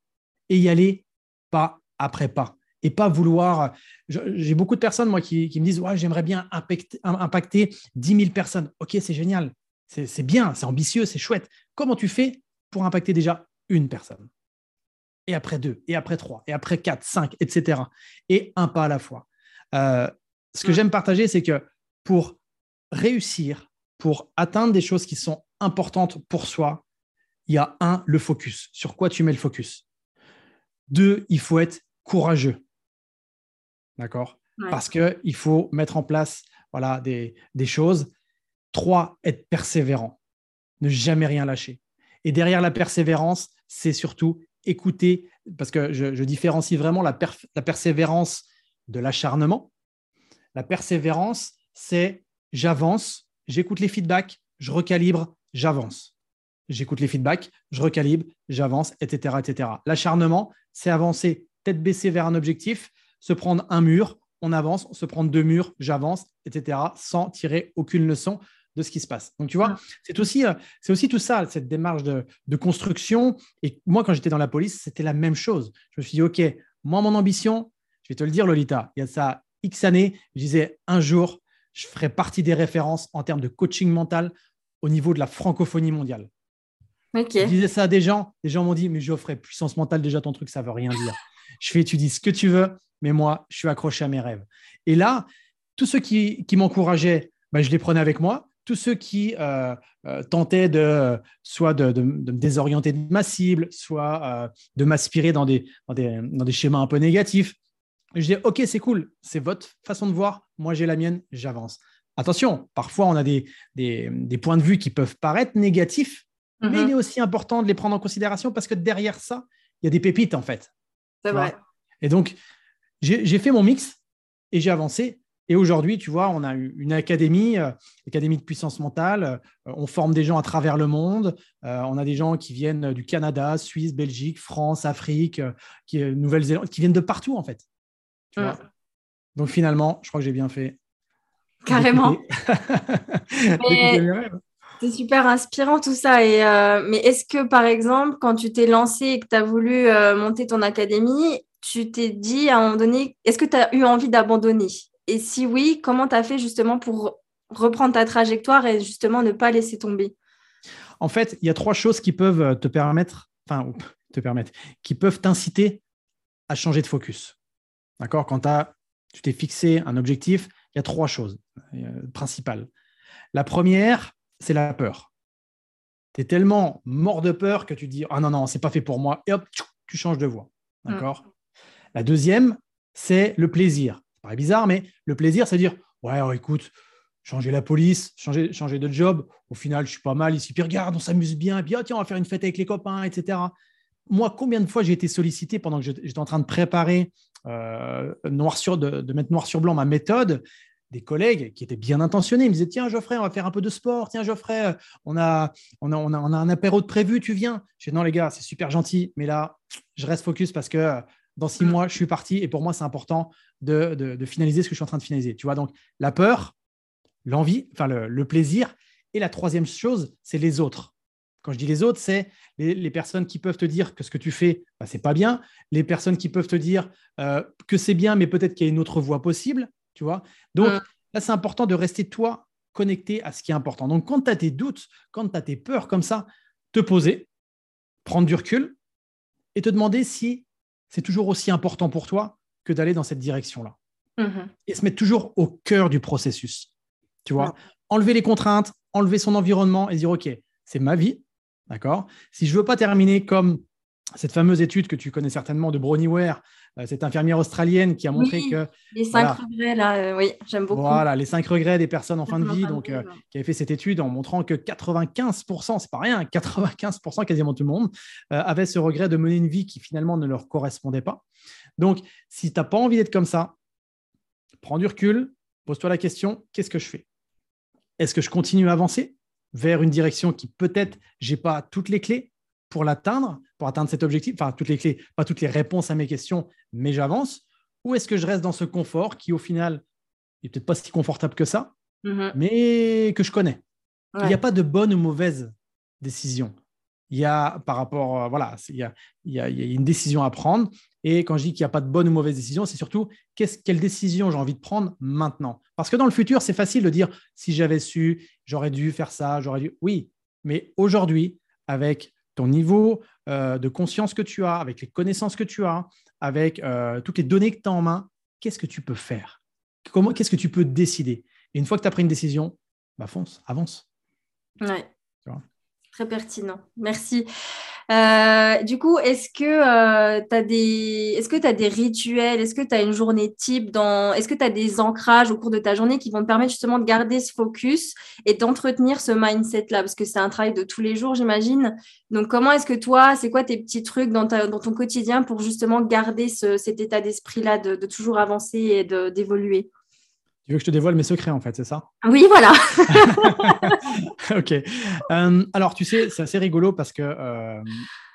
Et y aller pas après pas. Et pas vouloir… J'ai beaucoup de personnes moi, qui, qui me disent ouais, « j'aimerais bien impacter, impacter dix mille personnes ». OK, c'est génial, c'est, c'est bien, c'est ambitieux, c'est chouette. Comment tu fais pour impacter déjà une personne, et après deux, et après trois, et après quatre, cinq, et cetera. Et un pas à la fois. Euh, ce que mmh. j'aime partager, c'est que pour réussir, pour atteindre des choses qui sont importantes pour soi, il y a un, le focus. Sur quoi tu mets le focus? Deux, il faut être courageux. D'accord? Ouais. Parce qu'il faut mettre en place voilà, des, des choses. Trois, être persévérant. Ne jamais rien lâcher. Et derrière la persévérance, c'est surtout écouter, parce que je, je différencie vraiment la, perf- la persévérance de l'acharnement. La persévérance, c'est j'avance, j'écoute les feedbacks, je recalibre, j'avance. J'écoute les feedbacks, je recalibre, j'avance, et cetera, et cetera. L'acharnement, c'est avancer tête baissée vers un objectif, se prendre un mur, on avance, on se prend deux murs, j'avance, et cetera, sans tirer aucune leçon de ce qui se passe. Donc, tu vois, c'est aussi, c'est aussi tout ça, cette démarche de, de construction. Et moi, quand j'étais dans la police, c'était la même chose. Je me suis dit, OK, moi, mon ambition, je vais te le dire, Lolita, il y a ça X années, je disais, un jour, je ferai partie des références en termes de coaching mental au niveau de la francophonie mondiale. Okay. Je disais ça à des gens, des gens m'ont dit, mais Geoffrey, puissance mentale, déjà ton truc, ça ne veut rien dire. Je fais, tu dis ce que tu veux, mais moi, je suis accroché à mes rêves. Et là, tous ceux qui, qui m'encourageaient, ben, je les prenais avec moi. Tous ceux qui euh, euh, tentaient de, soit de, de, de me désorienter de ma cible, soit euh, de m'aspirer dans des, dans, des, dans des schémas un peu négatifs, je dis, OK, c'est cool, c'est votre façon de voir. Moi, j'ai la mienne, j'avance. Attention, parfois, on a des, des, des points de vue qui peuvent paraître négatifs, mm-hmm. mais il est aussi important de les prendre en considération parce que derrière ça, il y a des pépites, en fait. C'est vrai. Et donc, j'ai, j'ai fait mon mix et j'ai avancé. Et aujourd'hui, tu vois, on a une académie, euh, académie de puissance mentale. Euh, on forme des gens à travers le monde. Euh, on a des gens qui viennent du Canada, Suisse, Belgique, France, Afrique, euh, qui, euh, Nouvelle-Zélande, qui viennent de partout, en fait. Tu vois. Donc, finalement, je crois que j'ai bien fait. Carrément. C'est super inspirant tout ça. Et, euh, mais est-ce que, par exemple, quand tu t'es lancé et que tu as voulu euh, monter ton académie, tu t'es dit à un moment donné, est-ce que tu as eu envie d'abandonner? Et si oui, comment tu as fait justement pour reprendre ta trajectoire et justement ne pas laisser tomber? En fait, il y a trois choses qui peuvent te permettre, enfin, te permettre, qui peuvent t'inciter à changer de focus. D'accord? Quand tu t'es fixé un objectif, il y a trois choses euh, principales. La première, c'est la peur. Tu es tellement mort de peur que tu dis « Ah non, non, c'est pas fait pour moi » et hop, tu changes de voie. D'accord ? Mm. La deuxième, c'est le plaisir. Ça paraît bizarre, mais le plaisir, c'est dire « Ouais, alors, écoute, changer la police, changer, changer de job, au final, je suis pas mal ici, puis regarde, on s'amuse bien, et puis oh, tiens, on va faire une fête avec les copains, et cetera » Moi, combien de fois j'ai été sollicité pendant que j'étais en train de préparer, euh, noir sur, de, de mettre noir sur blanc ma méthode, des collègues qui étaient bien intentionnés. Ils me disaient, tiens, Geoffrey, on va faire un peu de sport. Tiens, Geoffrey, on a, on a, on a, on a un apéro de prévu, tu viens. Je dis, non, les gars, c'est super gentil, mais là, je reste focus parce que dans six mois, je suis parti. Et pour moi, c'est important de, de, de finaliser ce que je suis en train de finaliser. Tu vois, donc la peur, l'envie, enfin le, le plaisir. Et la troisième chose, c'est les autres. Quand je dis les autres, c'est les, les personnes qui peuvent te dire que ce que tu fais, bah, ce n'est pas bien. Les personnes qui peuvent te dire euh, que c'est bien, mais peut-être qu'il y a une autre voie possible. Tu vois? Donc, mmh. là, c'est important de rester, toi, connecté à ce qui est important. Donc, quand tu as tes doutes, quand tu as tes peurs comme ça, te poser, prendre du recul et te demander si c'est toujours aussi important pour toi que d'aller dans cette direction-là. Mmh. Et se mettre toujours au cœur du processus. Tu vois? Mmh. Enlever les contraintes, enlever son environnement et dire, OK, c'est ma vie. D'accord? Si je ne veux pas terminer comme cette fameuse étude que tu connais certainement de Bronnie Ware, euh, cette infirmière australienne qui a montré oui, que… les cinq voilà, regrets, là, euh, oui, j'aime beaucoup. Voilà, les cinq regrets des personnes en fin de vie, donc, euh, qui avait fait cette étude en montrant que quatre-vingt-quinze pour cent, c'est pas rien, quatre-vingt-quinze pour cent quasiment tout le monde, euh, avait ce regret de mener une vie qui finalement ne leur correspondait pas. Donc, si tu n'as pas envie d'être comme ça, prends du recul, pose-toi la question, qu'est-ce que je fais? Est-ce que je continue à avancer vers une direction qui peut-être, je n'ai pas toutes les clés pour l'atteindre, pour atteindre cet objectif, enfin toutes les clés, pas toutes les réponses à mes questions, mais j'avance, ou est-ce que je reste dans ce confort qui au final n'est peut-être pas si confortable que ça, mm-hmm. mais que je connais. Ouais. Il n'y a pas de bonne ou mauvaise décision. Il y a par rapport, euh, voilà, il y a, il y a, il y a une décision à prendre, et quand je dis qu'il n'y a pas de bonne ou mauvaise décision, c'est surtout qu'est-ce, quelle décision j'ai envie de prendre maintenant. Parce que dans le futur, c'est facile de dire, si j'avais su, j'aurais dû faire ça, j'aurais dû… Oui, mais aujourd'hui, avec… ton niveau euh, de conscience que tu as, avec les connaissances que tu as, avec euh, toutes les données que tu as en main, qu'est-ce que tu peux faire? Comment, qu'est-ce que tu peux décider? Et une fois que tu as pris une décision, bah fonce, avance. Ouais. Très pertinent. Merci. Euh, du coup, est-ce que euh, tu as des, est-ce que tu as des rituels? Est-ce que tu as une journée type dans, est-ce que tu as des ancrages au cours de ta journée qui vont te permettre justement de garder ce focus et d'entretenir ce mindset-là? Parce que c'est un travail de tous les jours, j'imagine. Donc, comment est-ce que toi, c'est quoi tes petits trucs dans, ta, dans ton quotidien pour justement garder ce, cet état d'esprit-là de, de toujours avancer et de, d'évoluer? Tu veux que je te dévoile mes secrets, en fait, c'est ça? Oui, voilà. OK. Euh, alors, tu sais, c'est assez rigolo parce que euh,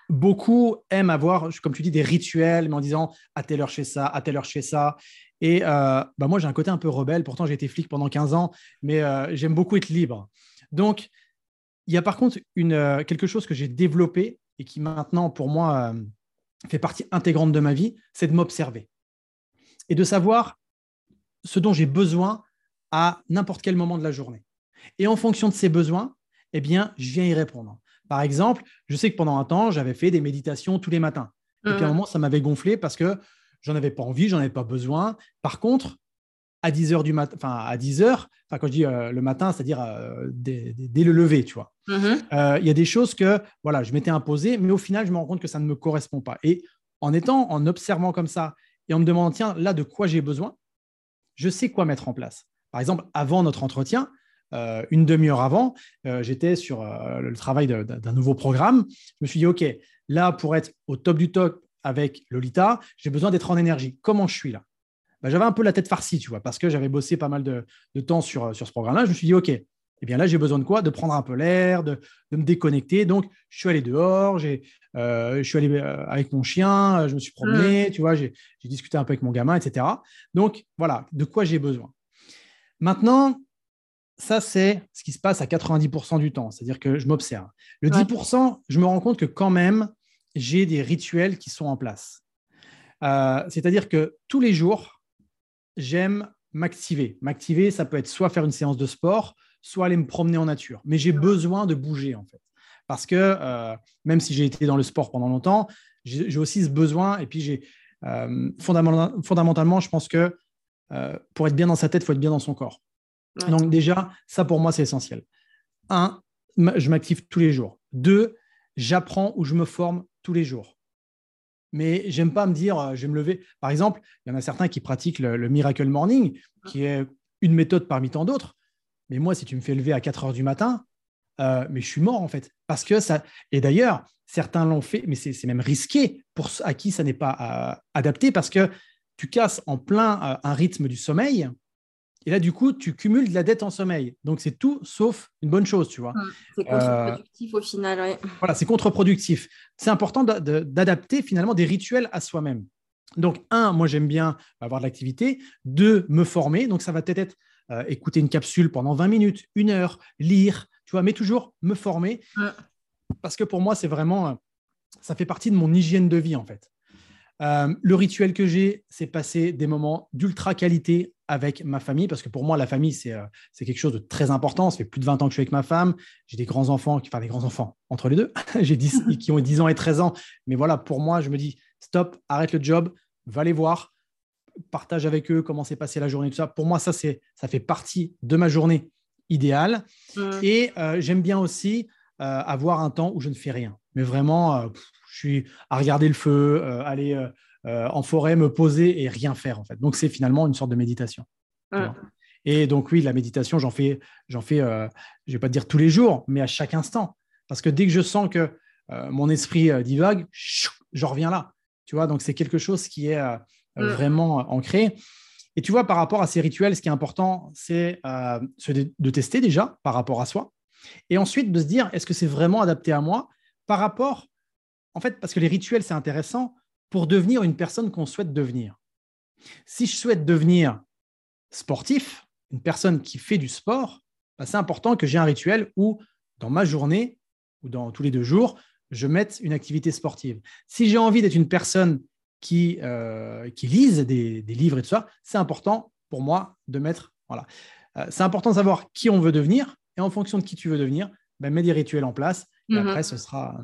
beaucoup aiment avoir, comme tu dis, des rituels, mais en disant à telle heure je fais ça, à telle heure je fais ça. Et euh, bah moi, j'ai un côté un peu rebelle. Pourtant, j'ai été flic pendant quinze ans, mais euh, j'aime beaucoup être libre. Donc, il y a par contre une, euh, quelque chose que j'ai développé et qui maintenant, pour moi, euh, fait partie intégrante de ma vie, c'est de m'observer et de savoir ce dont j'ai besoin à n'importe quel moment de la journée. Et en fonction de ces besoins, eh bien, je viens y répondre. Par exemple, je sais que pendant un temps, j'avais fait des méditations tous les matins. Et mmh. puis à un moment, ça m'avait gonflé parce que j'en avais pas envie, j'en avais pas besoin. Par contre, à dix heures du matin, enfin à dix heures, enfin quand je dis euh, le matin, c'est-à-dire euh, dès, dès le lever, tu vois. Il mmh. euh, y a des choses que voilà, je m'étais imposé, mais au final, je me rends compte que ça ne me correspond pas. Et en étant, en observant comme ça et en me demandant, tiens, là, de quoi j'ai besoin, je sais quoi mettre en place. Par exemple, avant notre entretien, Euh, une demi-heure avant, euh, j'étais sur euh, le travail de, de, d'un nouveau programme. Je me suis dit, OK, là, pour être au top du top avec Lolita, j'ai besoin d'être en énergie. Comment je suis là ? Ben, j'avais un peu la tête farcie, tu vois, parce que j'avais bossé pas mal de, de temps sur, sur ce programme-là. Je me suis dit, OK, eh bien là, j'ai besoin de quoi ? De prendre un peu l'air, de, de me déconnecter. Donc, je suis allé dehors, j'ai, euh, je suis allé euh, avec mon chien, je me suis promené, mmh. tu vois, j'ai, j'ai discuté un peu avec mon gamin, et cetera. Donc, voilà, de quoi j'ai besoin. Maintenant, ça, c'est ce qui se passe à quatre-vingt-dix pour cent du temps, c'est-à-dire que je m'observe. Le ouais. dix pour cent, je me rends compte que quand même, j'ai des rituels qui sont en place. Euh, c'est-à-dire que tous les jours, j'aime m'activer. M'activer, ça peut être soit faire une séance de sport, soit aller me promener en nature. Mais j'ai besoin de bouger, en fait. Parce que euh, même si j'ai été dans le sport pendant longtemps, j'ai, j'ai aussi ce besoin. Et puis, j'ai, euh, fondamentalement, fondamentalement, je pense que euh, pour être bien dans sa tête, il faut être bien dans son corps. Ouais. Donc déjà, ça pour moi, c'est essentiel. Un, je m'active tous les jours. Deux, j'apprends ou je me forme tous les jours. Mais j'aime pas me dire, euh, je vais me lever. Par exemple, il y en a certains qui pratiquent le, le Miracle Morning, qui est une méthode parmi tant d'autres. Mais moi, si tu me fais lever à quatre heures du matin, euh, mais je suis mort en fait. Parce que ça... Et d'ailleurs, certains l'ont fait, mais c'est, c'est même risqué pour à qui ça n'est pas euh, adapté, parce que tu casses en plein euh, un rythme du sommeil. Et là, du coup, tu cumules de la dette en sommeil. Donc, c'est tout sauf une bonne chose, tu vois. C'est contre-productif euh, au final, oui. Voilà, c'est contre-productif. C'est important de, de, d'adapter finalement des rituels à soi-même. Donc, un, moi, j'aime bien avoir de l'activité. Deux, me former. Donc, ça va peut-être être euh, écouter une capsule pendant vingt minutes, une heure, lire, tu vois, mais toujours me former. Ouais. Parce que pour moi, c'est vraiment, ça fait partie de mon hygiène de vie, en fait. Euh, le rituel que j'ai, c'est passer des moments d'ultra qualité avec ma famille, parce que pour moi, la famille, c'est, euh, c'est quelque chose de très important. Ça fait plus de vingt ans que je suis avec ma femme. J'ai des grands-enfants, enfin des grands-enfants entre les deux, j'ai dix, qui ont dix ans et treize ans. Mais voilà, pour moi, je me dis, stop, arrête le job, va les voir, partage avec eux comment s'est passée la journée, tout ça. Pour moi, ça, c'est, ça fait partie de ma journée idéale. Mmh. Et euh, j'aime bien aussi euh, avoir un temps où je ne fais rien. Mais vraiment... Euh, pff, je suis à regarder le feu, euh, aller euh, euh, en forêt, me poser et rien faire, en fait. Donc, c'est finalement une sorte de méditation. Mmh. Tu vois. Et donc, oui, la méditation, j'en fais, j'en fais euh, je ne vais pas te dire tous les jours, mais à chaque instant. Parce que dès que je sens que euh, mon esprit euh, divague, je reviens là. Tu vois, donc, c'est quelque chose qui est euh, mmh. vraiment ancré. Et tu vois, par rapport à ces rituels, ce qui est important, c'est euh, de tester déjà par rapport à soi. Et ensuite, de se dire, est-ce que c'est vraiment adapté à moi par rapport... En fait, parce que les rituels, c'est intéressant pour devenir une personne qu'on souhaite devenir. Si je souhaite devenir sportif, une personne qui fait du sport, ben c'est important que j'ai un rituel où, dans ma journée, ou dans tous les deux jours, je mette une activité sportive. Si j'ai envie d'être une personne qui, euh, qui lise des, des livres et tout ça, c'est important pour moi de mettre… Voilà. Euh, c'est important de savoir qui on veut devenir, et en fonction de qui tu veux devenir, ben mets des rituels en place, et mmh. après, ce sera…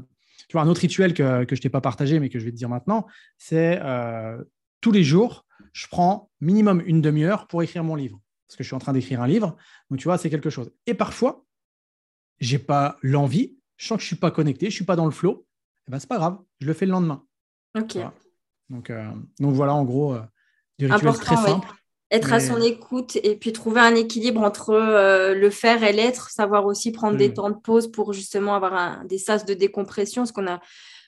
Tu vois, un autre rituel que, que je ne t'ai pas partagé, mais que je vais te dire maintenant, c'est euh, tous les jours, je prends minimum une demi-heure pour écrire mon livre, parce que je suis en train d'écrire un livre. Donc, tu vois, c'est quelque chose. Et parfois, je n'ai pas l'envie, je sens que je ne suis pas connecté, je ne suis pas dans le flow. Eh ben, ce n'est pas grave, je le fais le lendemain. OK. Voilà. Donc, euh, donc, voilà, en gros, euh, des rituels important, très ouais. simples. Être mais... à son écoute et puis trouver un équilibre entre euh, le faire et l'être, savoir aussi prendre mmh. des temps de pause pour justement avoir un, des sas de décompression. Parce qu'on a,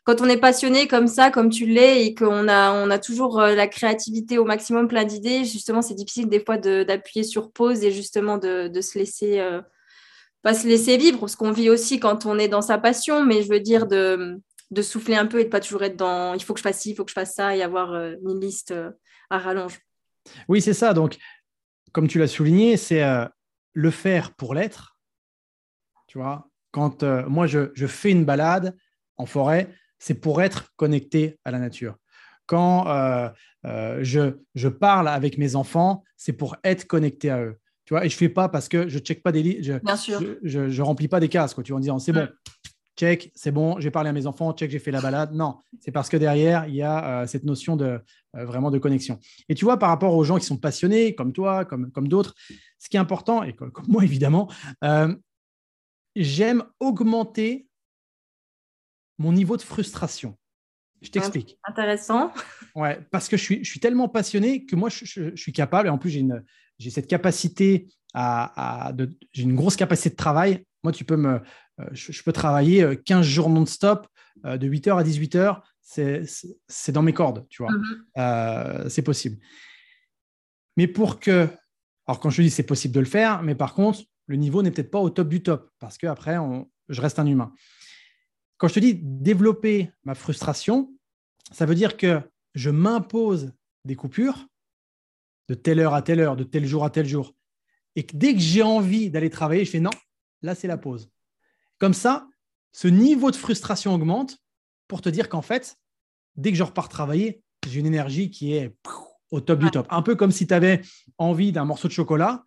quand on est passionné comme ça, comme tu l'es, et qu'on a, on a toujours euh, la créativité au maximum, plein d'idées, justement, c'est difficile des fois de, d'appuyer sur pause et justement de, de se laisser, euh, pas se laisser vivre, ce qu'on vit aussi quand on est dans sa passion, mais je veux dire de, de souffler un peu et de ne pas toujours être dans « il faut que je fasse ci, il faut que je fasse ça » et avoir euh, une liste euh, à rallonge. Oui, c'est ça. Donc, comme tu l'as souligné, c'est euh, le faire pour l'être. Tu vois, quand euh, moi, je, je fais une balade en forêt, c'est pour être connecté à la nature. Quand euh, euh, je, je parle avec mes enfants, c'est pour être connecté à eux. Tu vois, et je ne fais pas parce que je ne check pas des li- je, Bien sûr. Je ne remplis pas des cases, quoi, tu vois, en disant c'est bon, check, c'est bon, j'ai parlé à mes enfants, check, j'ai fait la balade. Non, c'est parce que derrière, il y a euh, cette notion de, euh, vraiment de connexion. Et tu vois, par rapport aux gens qui sont passionnés, comme toi, comme, comme d'autres, ce qui est important, et comme, comme moi évidemment, euh, j'aime augmenter mon niveau de frustration. Je t'explique. Intéressant. Ouais, parce que je suis, je suis tellement passionné que moi, je, je, je suis capable, et en plus, j'ai, une, j'ai cette capacité, à, à de, j'ai une grosse capacité de travail. Moi, tu peux me, je, je peux travailler quinze jours non-stop, de huit heures à dix-huit heures, c'est, c'est, c'est dans mes cordes, tu vois. Mm-hmm. Euh, c'est possible. Mais pour que, alors quand je te dis c'est possible de le faire, mais par contre, le niveau n'est peut-être pas au top du top, parce qu'après, on, je reste un humain. Quand je te dis développer ma frustration, ça veut dire que je m'impose des coupures de telle heure à telle heure, de tel jour à tel jour. Et que dès que j'ai envie d'aller travailler, je fais non, là, c'est la pause. Comme ça, ce niveau de frustration augmente pour te dire qu'en fait, dès que je repars travailler, j'ai une énergie qui est au top du top. Un peu comme si tu avais envie d'un morceau de chocolat.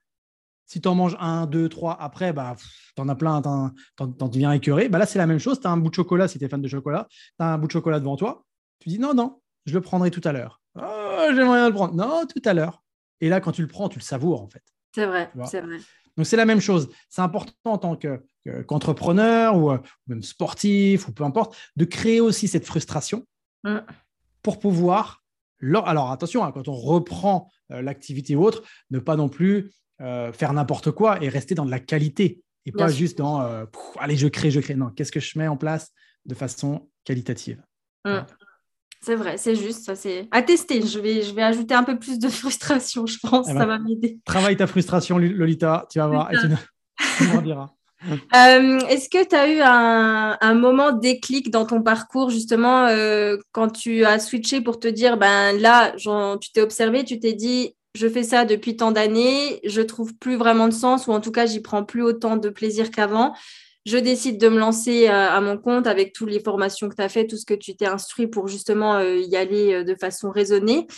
Si tu en manges un, deux, trois, après, bah, tu en as plein, t'en, t'en, t'en deviens écœuré. Bah là, c'est la même chose. Tu as un bout de chocolat, si tu es fan de chocolat, tu as un bout de chocolat devant toi. Tu dis non, non, je le prendrai tout à l'heure. Oh, j'aimerais bien le prendre. Non, tout à l'heure. Et là, quand tu le prends, tu le savoures, en fait. C'est vrai, c'est vrai. Donc, c'est la même chose. C'est important en tant que, que, qu'entrepreneur ou, ou même sportif ou peu importe, de créer aussi cette frustration mmh. pour pouvoir… Alors, attention, hein, quand on reprend euh, l'activité ou autre, ne pas non plus… Euh, faire n'importe quoi et rester dans de la qualité et Bien pas sûr. Juste dans euh, pff, allez je crée, je crée, non, qu'est-ce que je mets en place de façon qualitative. Mmh. Ouais. C'est vrai, c'est juste, ça c'est à tester, je vais, je vais ajouter un peu plus de frustration, je pense, eh ben, ça va m'aider. Travaille ta frustration Lolita, tu vas voir et tu nous, tu nous en diras. Euh, est-ce que tu as eu un, un moment déclic dans ton parcours justement euh, quand tu as switché pour te dire ben là genre, tu t'es observé, tu t'es dit je fais ça depuis tant d'années, je trouve plus vraiment de sens ou en tout cas, j'y prends plus autant de plaisir qu'avant. Je décide de me lancer à mon compte avec toutes les formations que tu as faites, tout ce que tu t'es instruit pour justement y aller de façon raisonnée.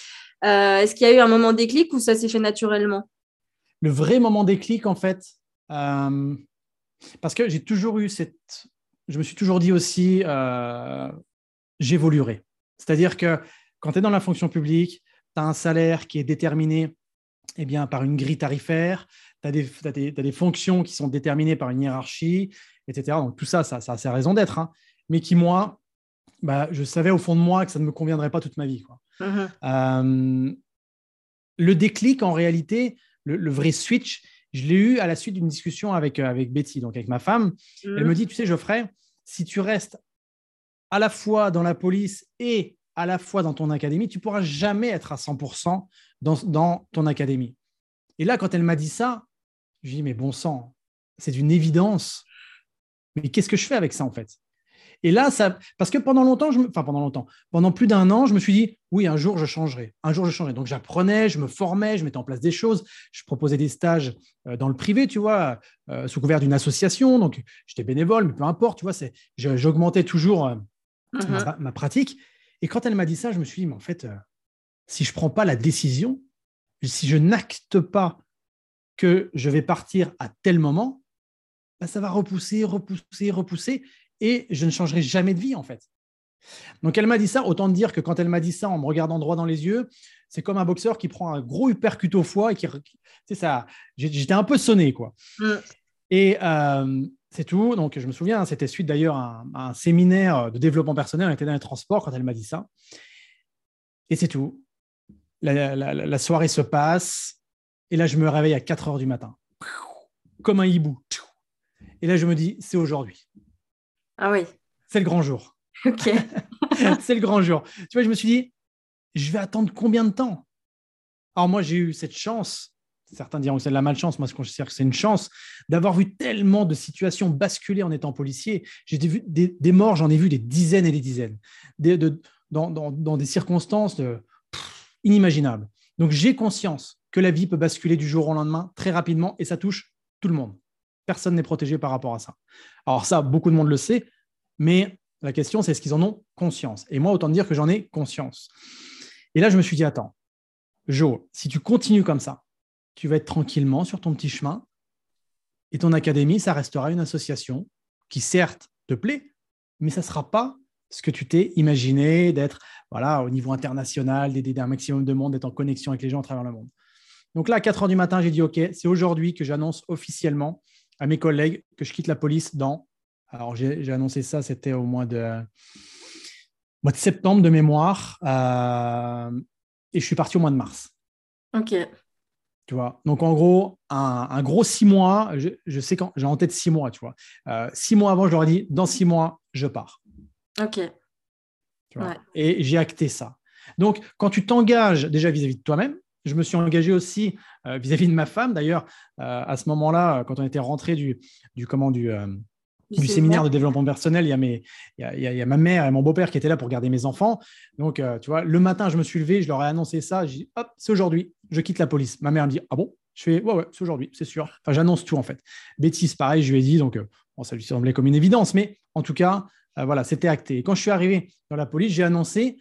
Euh, est-ce qu'il y a eu un moment déclic ou ça s'est fait naturellement ? Le vrai moment déclic, en fait, euh, parce que j'ai toujours eu cette… Je me suis toujours dit aussi, euh, j'évoluerai. C'est-à-dire que quand tu es dans la fonction publique, tu as un salaire qui est déterminé eh bien, par une grille tarifaire, tu as des, t'as des, t'as des fonctions qui sont déterminées par une hiérarchie, et cetera. Donc, tout ça, ça, ça a sa raison d'être. Hein. Mais qui, moi, bah, je savais au fond de moi que ça ne me conviendrait pas toute ma vie. Quoi. Uh-huh. Euh, le déclic, en réalité, le, le vrai switch, je l'ai eu à la suite d'une discussion avec, avec Betty, donc avec ma femme. Uh-huh. Elle me dit, tu sais, Geoffrey, si tu restes à la fois dans la police et à la fois dans ton académie, tu ne pourras jamais être à cent pour cent dans, dans ton académie. Et là, quand elle m'a dit ça, je lui ai dit, mais bon sang, c'est une évidence. Mais qu'est-ce que je fais avec ça, en fait ? Et là, ça, parce que pendant longtemps, je me, enfin pendant longtemps, pendant plus d'un an, je me suis dit, oui, un jour, je changerai. Un jour, je changerai. Donc, j'apprenais, je me formais, je mettais en place des choses. Je proposais des stages dans le privé, tu vois, euh, sous couvert d'une association. Donc, j'étais bénévole, mais peu importe, tu vois, c'est, je, j'augmentais toujours euh, mm-hmm. ma, ma pratique. Et quand elle m'a dit ça, je me suis dit, mais en fait, euh, si je ne prends pas la décision, si je n'acte pas que je vais partir à tel moment, bah, ça va repousser, repousser, repousser, et je ne changerai jamais de vie, en fait. Donc, elle m'a dit ça, autant dire que quand elle m'a dit ça, en me regardant droit dans les yeux, c'est comme un boxeur qui prend un gros uppercut au foie, et qui, tu sais, ça, j'étais un peu sonné, quoi. Mmh. Et euh, c'est tout. Donc, je me souviens, hein, c'était suite d'ailleurs à un, à un séminaire de développement personnel. On était dans les transports quand elle m'a dit ça. Et c'est tout. La, la, la soirée se passe. Et là, je me réveille à quatre heures du matin. Comme un hibou. Et là, je me dis, c'est aujourd'hui. Ah oui. C'est le grand jour. OK. C'est le grand jour. Tu vois, je me suis dit, je vais attendre combien de temps ? Alors, moi, j'ai eu cette chance. Certains diront que c'est de la malchance, moi je considère que c'est une chance d'avoir vu tellement de situations basculer en étant policier. J'ai vu des, des morts, j'en ai vu des dizaines et des dizaines, des, de, dans, dans, dans des circonstances de, pff, inimaginables. Donc, j'ai conscience que la vie peut basculer du jour au lendemain très rapidement et ça touche tout le monde. Personne n'est protégé par rapport à ça. Alors ça, beaucoup de monde le sait, mais la question, c'est est-ce qu'ils en ont conscience? Et moi, autant dire que j'en ai conscience. Et là, je me suis dit, attends, Jo, si tu continues comme ça, tu vas être tranquillement sur ton petit chemin et ton académie, ça restera une association qui, certes, te plaît, mais ça ne sera pas ce que tu t'es imaginé d'être voilà, au niveau international, d'aider un maximum de monde, d'être en connexion avec les gens à travers le monde. Donc là, à quatre heures du matin, j'ai dit, OK, c'est aujourd'hui que j'annonce officiellement à mes collègues que je quitte la police dans… Alors, j'ai, j'ai annoncé ça, c'était au mois de, mois de septembre de mémoire euh, et je suis parti au mois de mars. OK. Tu vois, donc en gros, un, un gros six mois, je, je sais quand, j'ai en tête six mois, tu vois. Euh, six mois avant, je leur ai dit, dans six mois, je pars. OK. Tu vois, ouais. Et j'ai acté ça. Donc, quand tu t'engages déjà vis-à-vis de toi-même, je me suis engagé aussi euh, vis-à-vis de ma femme. D'ailleurs, euh, à ce moment-là, quand on était rentré du, du, comment, du, euh, du séminaire de développement personnel, il y a mes, il y a, il y a ma mère et mon beau-père qui étaient là pour garder mes enfants. Donc, euh, tu vois, le matin, je me suis levé, je leur ai annoncé ça. J'ai dit, hop, c'est aujourd'hui, je quitte la police. Ma mère me dit, ah bon? Je fais, ouais, ouais, c'est aujourd'hui, c'est sûr. Enfin, j'annonce tout, en fait. Bêtise, pareil, je lui ai dit. Donc, euh, bon, ça lui semblait comme une évidence. Mais en tout cas, euh, voilà, c'était acté. Et quand je suis arrivé dans la police, j'ai annoncé.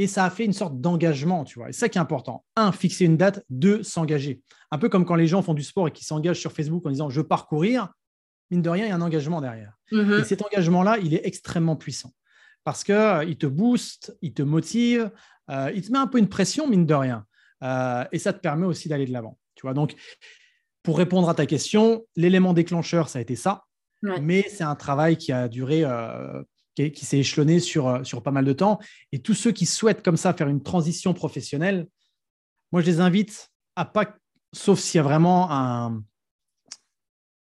Et ça a fait une sorte d'engagement, tu vois. Et c'est ça qui est important. Un, fixer une date. Deux, s'engager. Un peu comme quand les gens font du sport et qui s'engagent sur Facebook en disant « je pars courir », mine de rien, il y a un engagement derrière. Mm-hmm. Et cet engagement-là, il est extrêmement puissant parce qu'il euh, te booste, il te motive, euh, il te met un peu une pression, mine de rien. Euh, et ça te permet aussi d'aller de l'avant, tu vois. Donc, pour répondre à ta question, l'élément déclencheur, ça a été ça. Ouais. Mais c'est un travail qui a duré… Euh, qui s'est échelonné sur, sur pas mal de temps. Et tous ceux qui souhaitent comme ça faire une transition professionnelle, moi, je les invite à pas, sauf s'il y a vraiment un,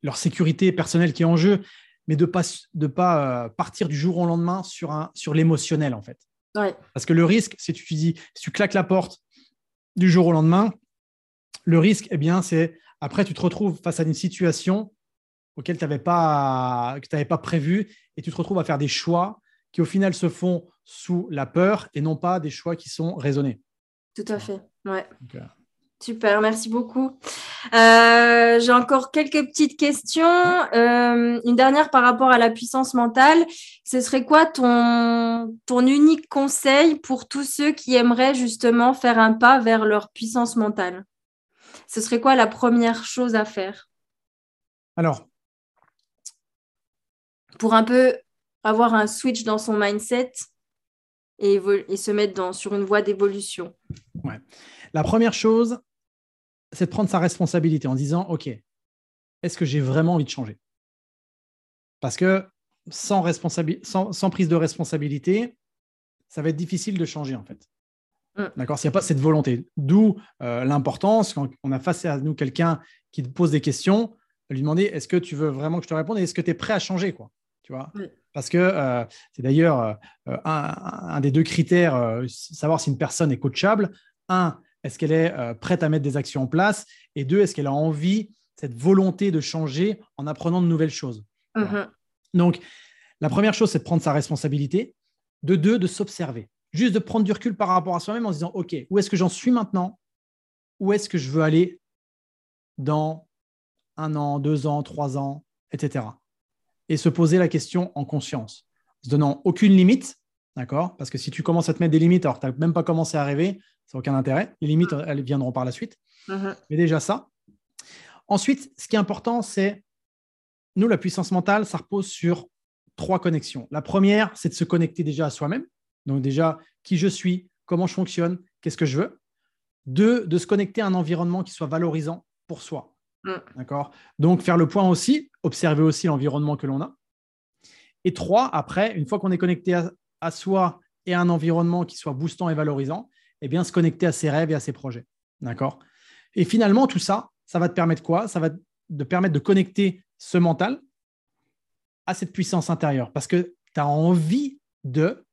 leur sécurité personnelle qui est en jeu, mais de ne pas, de pas partir du jour au lendemain sur, un, sur l'émotionnel, en fait. Ouais. Parce que le risque, c'est tu dis, si tu claques la porte du jour au lendemain, le risque, eh bien, c'est après, tu te retrouves face à une situation auquel tu n'avais pas, que tu n'avais pas prévu, et tu te retrouves à faire des choix qui, au final, se font sous la peur et non pas des choix qui sont raisonnés. Tout à fait, ouais. Okay. Super, merci beaucoup. Euh, j'ai encore quelques petites questions. Euh, une dernière par rapport à la puissance mentale. Ce serait quoi ton, ton unique conseil pour tous ceux qui aimeraient justement faire un pas vers leur puissance mentale? Ce serait quoi la première chose à faire? Alors, pour un peu avoir un switch dans son mindset et, évolu- et se mettre dans, sur une voie d'évolution. Ouais. La première chose, c'est de prendre sa responsabilité en disant, OK, est-ce que j'ai vraiment envie de changer? Parce que sans, responsab- sans, sans prise de responsabilité, ça va être difficile de changer en fait. Mmh. D'accord, s'il n'y a pas cette volonté. D'où euh, l'importance, quand on a face à nous quelqu'un qui pose des questions, lui demander, est-ce que tu veux vraiment que je te réponde et est-ce que tu es prêt à changer quoi? Tu vois, oui. Parce que euh, c'est d'ailleurs euh, un, un des deux critères, euh, savoir si une personne est coachable. Un, est-ce qu'elle est euh, prête à mettre des actions en place? Et deux, est-ce qu'elle a envie, cette volonté de changer en apprenant de nouvelles choses? Mm-hmm. Donc, la première chose, c'est de prendre sa responsabilité. De deux, de s'observer. Juste de prendre du recul par rapport à soi-même en se disant, OK, où est-ce que j'en suis maintenant? Où est-ce que je veux aller dans un an, deux ans, trois ans, et cetera. Et se poser la question en conscience, en se donnant aucune limite, d'accord? Parce que si tu commences à te mettre des limites alors que tu n'as même pas commencé à rêver, ça n'a aucun intérêt. Les limites, elles viendront par la suite. Mm-hmm. Mais déjà ça. Ensuite, ce qui est important, c'est, nous, la puissance mentale, ça repose sur trois connexions. La première, c'est de se connecter déjà à soi-même. Donc déjà, qui je suis, comment je fonctionne, qu'est-ce que je veux. Deux, de se connecter à un environnement qui soit valorisant pour soi. D'accord. Donc, faire le point aussi, observer aussi l'environnement que l'on a. Et trois, après, une fois qu'on est connecté à, à soi et à un environnement qui soit boostant et valorisant, eh bien, se connecter à ses rêves et à ses projets. D'accord. Et finalement, tout ça, ça va te permettre quoi? Ça va te permettre de connecter ce mental à cette puissance intérieure parce que tu as envie de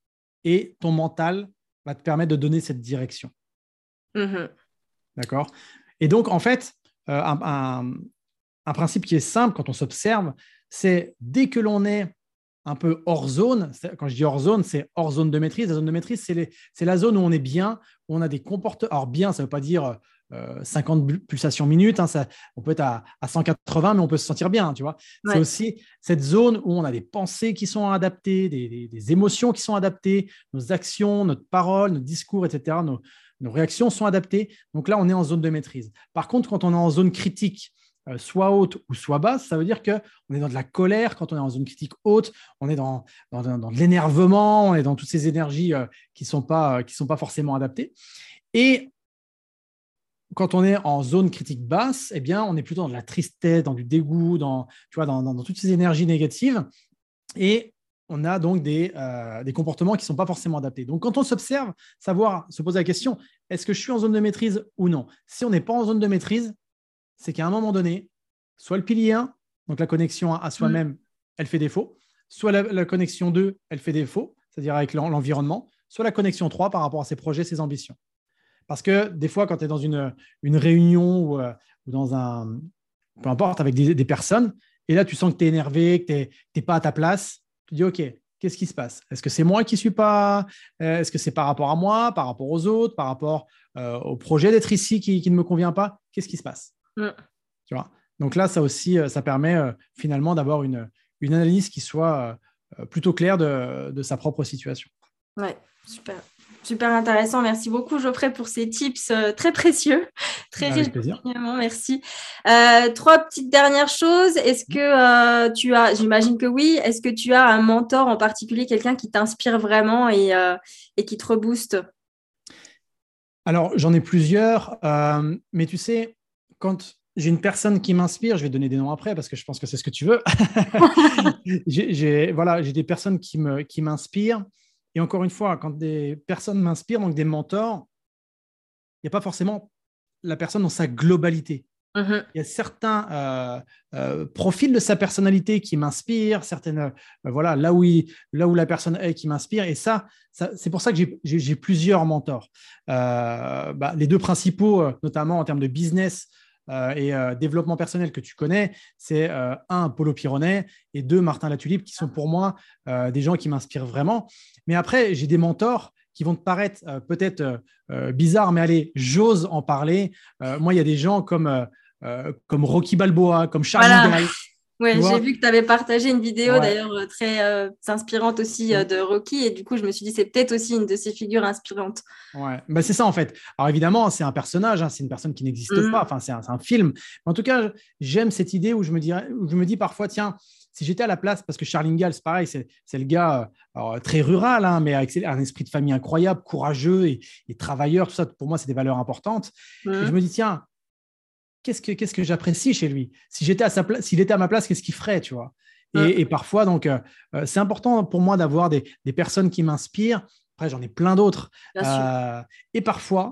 et ton mental va te permettre de donner cette direction. Mmh. D'accord. Et donc, en fait, Euh, un, un, un principe qui est simple quand on s'observe, c'est dès que l'on est un peu hors zone. Quand je dis hors zone, c'est hors zone de maîtrise. La zone de maîtrise, c'est, les, c'est la zone où on est bien, où on a des comportements. Alors bien, ça ne veut pas dire euh, cinquante pulsations minutes. Hein, ça, on peut être à, à cent quatre-vingts, mais on peut se sentir bien. Hein, tu vois, ouais. C'est aussi cette zone où on a des pensées qui sont adaptées, des, des, des émotions qui sont adaptées, nos actions, notre parole, nos discours, et cetera. Nos, nos réactions sont adaptées. Donc là, on est en zone de maîtrise. Par contre, quand on est en zone critique, soit haute ou soit basse, ça veut dire qu'on est dans de la colère quand on est en zone critique haute, on est dans, dans, dans de l'énervement, on est dans toutes ces énergies euh, qui ne sont, euh, sont pas forcément adaptées. Et quand on est en zone critique basse, eh bien, on est plutôt dans de la tristesse, dans du dégoût, dans, tu vois, dans, dans, dans toutes ces énergies négatives. Et on a donc des, euh, des comportements qui ne sont pas forcément adaptés. Donc, quand on s'observe, savoir se poser la question, est-ce que je suis en zone de maîtrise ou non? Si on n'est pas en zone de maîtrise, c'est qu'à un moment donné, soit le pilier un, donc la connexion à soi-même, elle fait défaut, soit la, la connexion deux, elle fait défaut, c'est-à-dire avec l'environnement, soit la connexion trois par rapport à ses projets, ses ambitions. Parce que des fois, quand tu es dans une, une réunion ou, euh, ou dans un… peu importe, avec des, des personnes, et là, tu sens que tu es énervé, que tu n'es pas à ta place, tu dis « OK, qu'est-ce qui se passe? Est-ce que c'est moi qui ne suis pas… Euh, est-ce que c'est par rapport à moi, par rapport aux autres, par rapport euh, au projet d'être ici qui, qui ne me convient pas? Qu'est-ce qui se passe ?» Tu vois, donc là, ça aussi, ça permet euh, finalement d'avoir une, une analyse qui soit euh, plutôt claire de, de sa propre situation. Ouais, super, super intéressant. Merci beaucoup, Geoffrey, pour ces tips euh, très précieux, très riches. Merci. Euh, trois petites dernières choses. Est-ce que euh, tu as, j'imagine que oui, est-ce que tu as un mentor en particulier, quelqu'un qui t'inspire vraiment et, euh, et qui te rebooste? Alors, j'en ai plusieurs, euh, mais tu sais, quand j'ai une personne qui m'inspire, je vais donner des noms après parce que je pense que c'est ce que tu veux. j'ai, j'ai, voilà, j'ai des personnes qui, me, qui m'inspirent. Et encore une fois, quand des personnes m'inspirent, donc des mentors, il n'y a pas forcément la personne dans sa globalité. Il mm-hmm. y a certains euh, euh, profils de sa personnalité qui m'inspirent, certaines, euh, voilà, là, où il, là où la personne est qui m'inspire. Et ça, ça c'est pour ça que j'ai, j'ai, j'ai plusieurs mentors. Euh, bah, les deux principaux, euh, notamment en termes de business, Euh, et euh, développement personnel que tu connais, c'est euh, un, Paulo Pironnet, et deux, Martin Latulipe, qui sont pour moi euh, des gens qui m'inspirent vraiment. Mais après, j'ai des mentors qui vont te paraître euh, peut-être euh, euh, bizarres, mais allez, j'ose en parler. Euh, moi, il y a des gens comme, euh, euh, comme Rocky Balboa, comme Charlie voilà. Chaplin. Oui, j'ai vu que tu avais partagé une vidéo ouais. d'ailleurs très euh, inspirante aussi euh, de Rocky et du coup, je me suis dit c'est peut-être aussi une de ces figures inspirantes. Ouais, bah, c'est ça en fait. Alors évidemment, c'est un personnage, hein, c'est une personne qui n'existe mmh. pas, enfin, c'est un, c'est un film. Mais en tout cas, j'aime cette idée où je me, dirais, où je me dis parfois, tiens, si j'étais à la place, parce que Charlie Chaplin, c'est pareil, c'est, c'est le gars alors, très rural, hein, mais avec un esprit de famille incroyable, courageux et, et travailleur, tout ça, pour moi, c'est des valeurs importantes. Mmh. Et je me dis, tiens, Qu'est-ce que, qu'est-ce que j'apprécie chez lui? Si j'étais à sa place, s'il était à ma place, qu'est-ce qu'il ferait, tu vois? Et, et parfois, donc, euh, c'est important pour moi d'avoir des, des personnes qui m'inspirent. Après, j'en ai plein d'autres. Euh, et parfois,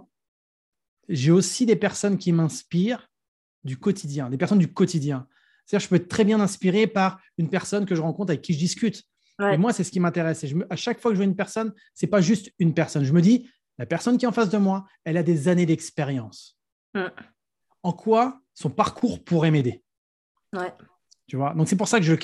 j'ai aussi des personnes qui m'inspirent du quotidien, des personnes du quotidien. C'est-à-dire, je peux être très bien inspiré par une personne que je rencontre avec qui je discute. Ouais. Et moi, c'est ce qui m'intéresse. Et je me, à chaque fois que je vois une personne, ce n'est pas juste une personne. Je me dis, la personne qui est en face de moi, elle a des années d'expérience. Ouais. En quoi son parcours pourrait m'aider. Ouais. Tu vois, donc c'est pour ça que je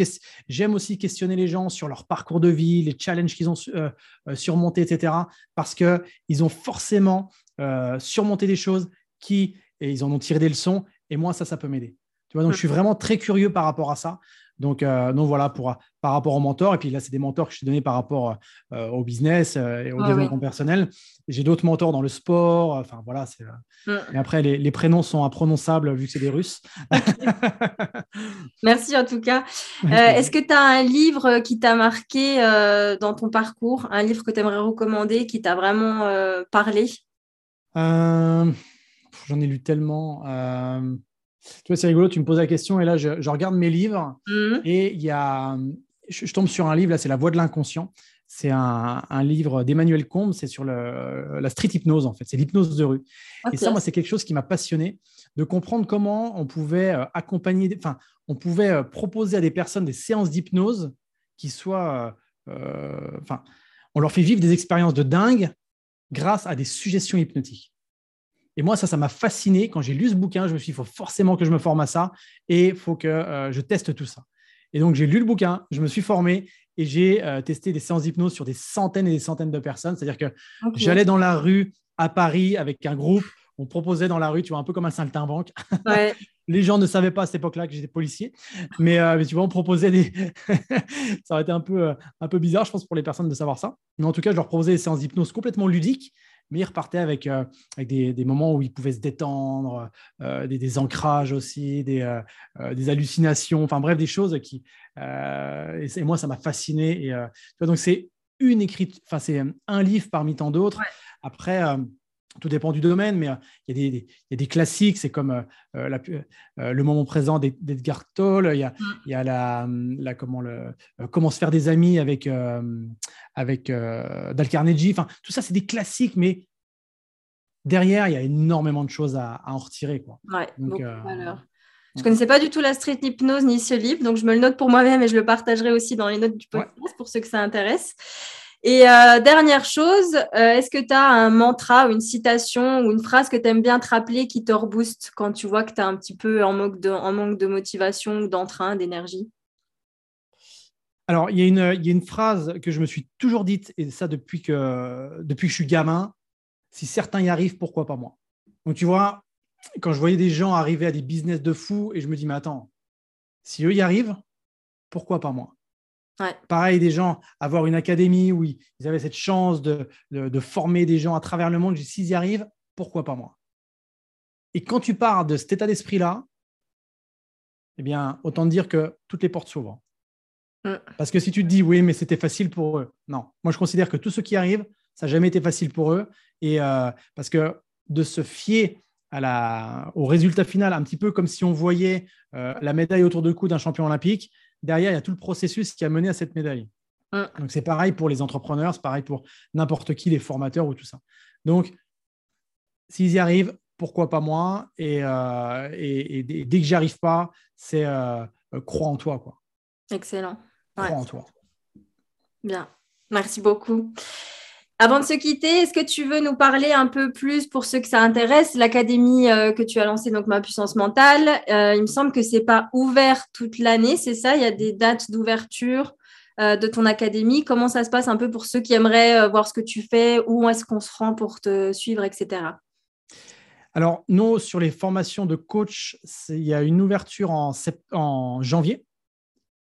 j'aime aussi questionner les gens sur leur parcours de vie, les challenges qu'ils ont euh, surmontés, et cetera. Parce que ils ont forcément euh, surmonté des choses qui et ils en ont tiré des leçons. Et moi, ça, ça peut m'aider. Tu vois, donc mmh. je suis vraiment très curieux par rapport à ça. Donc, euh, donc voilà pour par rapport aux mentors. Et puis là, c'est des mentors que je t'ai donnés par rapport euh, au business euh, et au ah, développement oui. personnel. J'ai d'autres mentors dans le sport. Enfin, voilà. C'est, euh... mm. Et après, les, les prénoms sont imprononçables vu que c'est des Russes. Merci en tout cas. Euh, est-ce que tu as un livre qui t'a marqué euh, dans ton parcours? Un livre que tu aimerais recommander, qui t'a vraiment euh, parlé? euh, J'en ai lu tellement. Euh... Tu vois, c'est rigolo, tu me poses la question et là, je, je regarde mes livres mmh. et il y a, je, je tombe sur un livre, là, c'est La Voix de l'inconscient. C'est un, un livre d'Emmanuel Combes, c'est sur le, la street hypnose, en fait, c'est l'hypnose de rue. Okay. Et ça, moi, c'est quelque chose qui m'a passionné, de comprendre comment on pouvait accompagner, enfin, on pouvait proposer à des personnes des séances d'hypnose qui soient, euh, enfin, on leur fait vivre des expériences de dingue grâce à des suggestions hypnotiques. Et moi, ça, ça m'a fasciné. Quand j'ai lu ce bouquin, je me suis dit, il faut forcément que je me forme à ça et il faut que euh, je teste tout ça. Et donc, j'ai lu le bouquin, je me suis formé et j'ai euh, testé des séances d'hypnose sur des centaines et des centaines de personnes. C'est-à-dire que okay. j'allais dans la rue à Paris avec un groupe, on proposait dans la rue, tu vois, un peu comme un saltimbanque. Ouais. Les gens ne savaient pas à cette époque-là que j'étais policier, mais, euh, mais tu vois, on proposait des… ça aurait été un peu, euh, un peu bizarre, je pense, pour les personnes de savoir ça. Mais en tout cas, je leur proposais des séances d'hypnose complètement ludiques, mais ils repartaient avec, euh, avec des, des moments où ils pouvaient se détendre, euh, des, des ancrages aussi, des, euh, des hallucinations, enfin bref, des choses qui… Euh, et, et moi, ça m'a fasciné. Et, euh, tu vois, donc, c'est une écriture, enfin, c'est un livre parmi tant d'autres. Ouais. Après… Euh, Tout dépend du domaine, mais il euh, y, y a des classiques. C'est comme euh, la, euh, Le moment présent d'Edgar Tolle. Il y a, y a la, la, comment, le, euh, Comment se faire des amis avec, euh, avec euh, Dale Carnegie. Enfin, tout ça, c'est des classiques, mais derrière, il y a énormément de choses à, à en retirer, quoi. Ouais, donc, beaucoup euh, de valeur. Je ne connaissais pas du tout la street hypnose ni ce livre, donc je me le note pour moi-même et je le partagerai aussi dans les notes du podcast ouais. pour ceux que ça intéresse. Et euh, dernière chose, euh, est-ce que tu as un mantra ou une citation ou une phrase que tu aimes bien te rappeler qui te rebooste quand tu vois que tu es un petit peu en manque de, en manque de motivation ou d'entrain, d'énergie? Alors, il y, y a une phrase que je me suis toujours dite, et ça depuis que, depuis que je suis gamin, si certains y arrivent, pourquoi pas moi? Donc, tu vois, quand je voyais des gens arriver à des business de fous et je me dis, mais attends, si eux y arrivent, pourquoi pas moi? Ouais. Pareil, des gens, avoir une académie où ils avaient cette chance de, de, de former des gens à travers le monde, s'ils y arrivent, pourquoi pas moi? Et quand tu pars de cet état d'esprit-là, eh bien, autant te dire que toutes les portes s'ouvrent. Mm. Parce que si tu te dis, oui, mais c'était facile pour eux. Non, moi, je considère que tous ceux qui arrivent, ça n'a jamais été facile pour eux. Et euh, parce que de se fier à la, au résultat final, un petit peu comme si on voyait euh, la médaille autour du cou d'un champion olympique, derrière, il y a tout le processus qui a mené à cette médaille. Mmh. Donc, c'est pareil pour les entrepreneurs, c'est pareil pour n'importe qui, les formateurs ou tout ça. Donc, s'ils y arrivent, pourquoi pas moi? Et, euh, et, et, et dès que j'y arrive pas, c'est euh, euh, crois en toi, quoi. Excellent. Ouais. Crois en toi. Bien. Merci beaucoup. Avant de se quitter, est-ce que tu veux nous parler un peu plus, pour ceux que ça intéresse, l'académie euh, que tu as lancée, donc Ma Puissance Mentale? Euh, il me semble que ce n'est pas ouvert toute l'année, c'est ça? Il y a des dates d'ouverture euh, de ton académie. Comment ça se passe un peu pour ceux qui aimeraient euh, voir ce que tu fais? Où est-ce qu'on se rend pour te suivre, et cetera? Alors, nous, sur les formations de coach, il y a une ouverture en, sept... en janvier.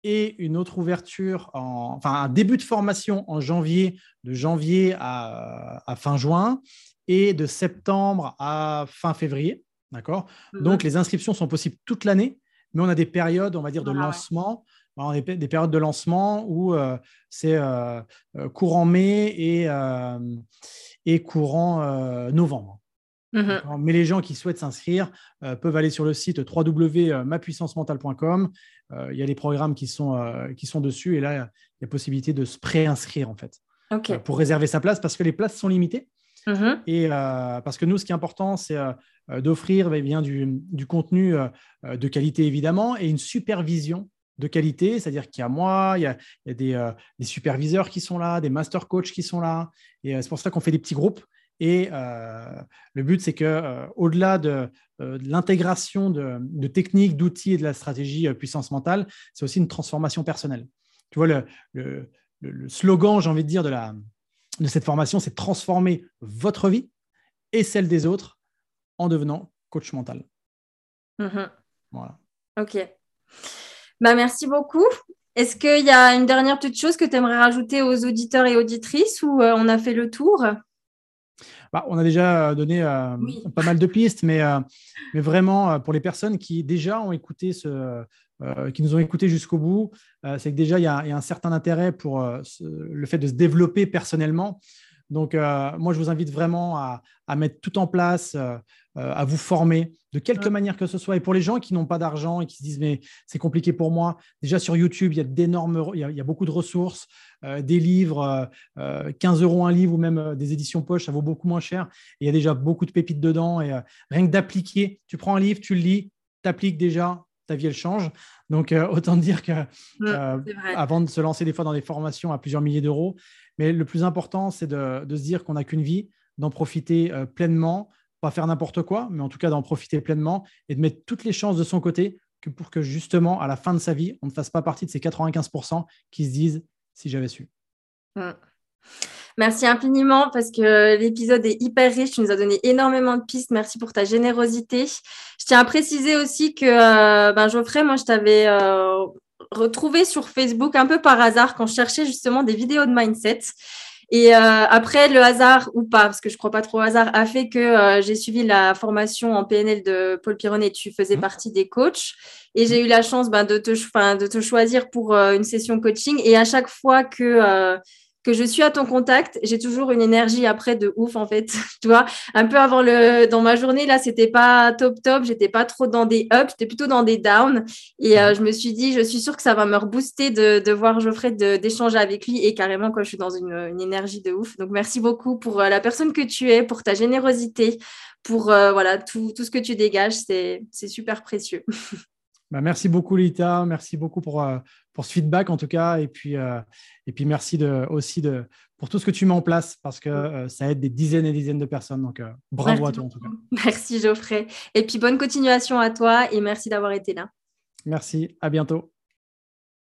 Et une autre ouverture, en, enfin un début de formation en janvier, de janvier à, à fin juin, et de septembre à fin février, d'accord? Mm-hmm. Donc, les inscriptions sont possibles toute l'année, mais on a des périodes, on va dire, de ah, lancement, ouais. on a des, des périodes de lancement où euh, c'est euh, courant mai et, euh, et courant euh, novembre. Mm-hmm. Mais les gens qui souhaitent s'inscrire euh, peuvent aller sur le site w w w point ma puissance mentale point com. Euh, il y a les programmes qui sont, euh, qui sont dessus et là, il y a possibilité de se pré-inscrire en fait okay. euh, pour réserver sa place parce que les places sont limitées. Mm-hmm. Et euh, parce que nous, ce qui est important, c'est euh, d'offrir eh bien, du, du contenu euh, de qualité évidemment et une supervision de qualité, c'est-à-dire qu'il y a moi, il y a, il y a des, euh, des superviseurs qui sont là, des master coachs qui sont là. Et euh, c'est pour ça qu'on fait des petits groupes. Et euh, le but, c'est qu'au-delà euh, de, euh, de l'intégration de, de techniques, d'outils et de la stratégie euh, puissance mentale, c'est aussi une transformation personnelle. Tu vois, le, le, le slogan, j'ai envie de dire, de, la, de cette formation, c'est transformer votre vie et celle des autres en devenant coach mental. Mmh. Voilà. OK. Bah, merci beaucoup. Est-ce qu'il y a une dernière petite chose que tu aimerais rajouter aux auditeurs et auditrices ou euh, on a fait le tour ? Bah, on a déjà donné euh, oui. pas mal de pistes, mais, euh, mais vraiment, pour les personnes qui déjà ont écouté ce, euh, qui nous ont écoutés jusqu'au bout, euh, c'est que déjà, il y, y a un certain intérêt pour euh, ce, le fait de se développer personnellement. Donc, euh, moi, je vous invite vraiment à, à mettre tout en place, euh, euh, à vous former de quelque ouais. manière que ce soit. Et pour les gens qui n'ont pas d'argent et qui se disent « mais c'est compliqué pour moi », déjà sur YouTube, il y a d'énormes, il y a, il y a beaucoup de ressources, euh, des livres, euh, quinze euros un livre ou même euh, des éditions poche, ça vaut beaucoup moins cher. Et il y a déjà beaucoup de pépites dedans. Et euh, rien que d'appliquer, tu prends un livre, tu le lis, tu appliques déjà, ta vie, elle change. Donc, euh, autant dire que euh, ouais, avant de se lancer des fois dans des formations à plusieurs milliers d'euros, mais le plus important, c'est de, de se dire qu'on n'a qu'une vie, d'en profiter euh, pleinement, pas faire n'importe quoi, mais en tout cas d'en profiter pleinement et de mettre toutes les chances de son côté que pour que justement, à la fin de sa vie, on ne fasse pas partie de ces quatre-vingt-quinze pour cent qui se disent si j'avais su. Mmh. Merci infiniment parce que l'épisode est hyper riche, tu nous as donné énormément de pistes, merci pour ta générosité. Je tiens à préciser aussi que euh, ben Geoffrey, moi je t'avais euh, retrouvé sur Facebook un peu par hasard quand je cherchais justement des vidéos de mindset. Et euh, après, le hasard ou pas, parce que je ne crois pas trop au hasard, a fait que euh, j'ai suivi la formation en P N L de Paul Pyronnet. Tu faisais partie des coachs et j'ai eu la chance ben, de, te, fin, de te choisir pour euh, une session coaching. Et à chaque fois que, euh, que je suis à ton contact, j'ai toujours une énergie après de ouf, en fait. Tu vois, un peu avant le, dans ma journée, là, ce n'était pas top top. Je n'étais pas trop dans des ups, j'étais plutôt dans des downs. Et euh, je me suis dit, je suis sûre que ça va me rebooster de, de voir Geoffrey, de, d'échanger avec lui. Et carrément, quoi, je suis dans une, une énergie de ouf. Donc, merci beaucoup pour euh, la personne que tu es, pour ta générosité, pour euh, voilà, tout, tout ce que tu dégages. C'est, c'est super précieux. Bah, merci beaucoup, Lita. Merci beaucoup pour, euh, pour ce feedback, en tout cas. Et puis, euh, et puis merci de, aussi de, pour tout ce que tu mets en place parce que euh, ça aide des dizaines et dizaines de personnes. Donc, euh, bravo merci à toi, beaucoup. En tout cas. Merci, Geoffrey. Et puis, bonne continuation à toi et merci d'avoir été là. Merci. À bientôt.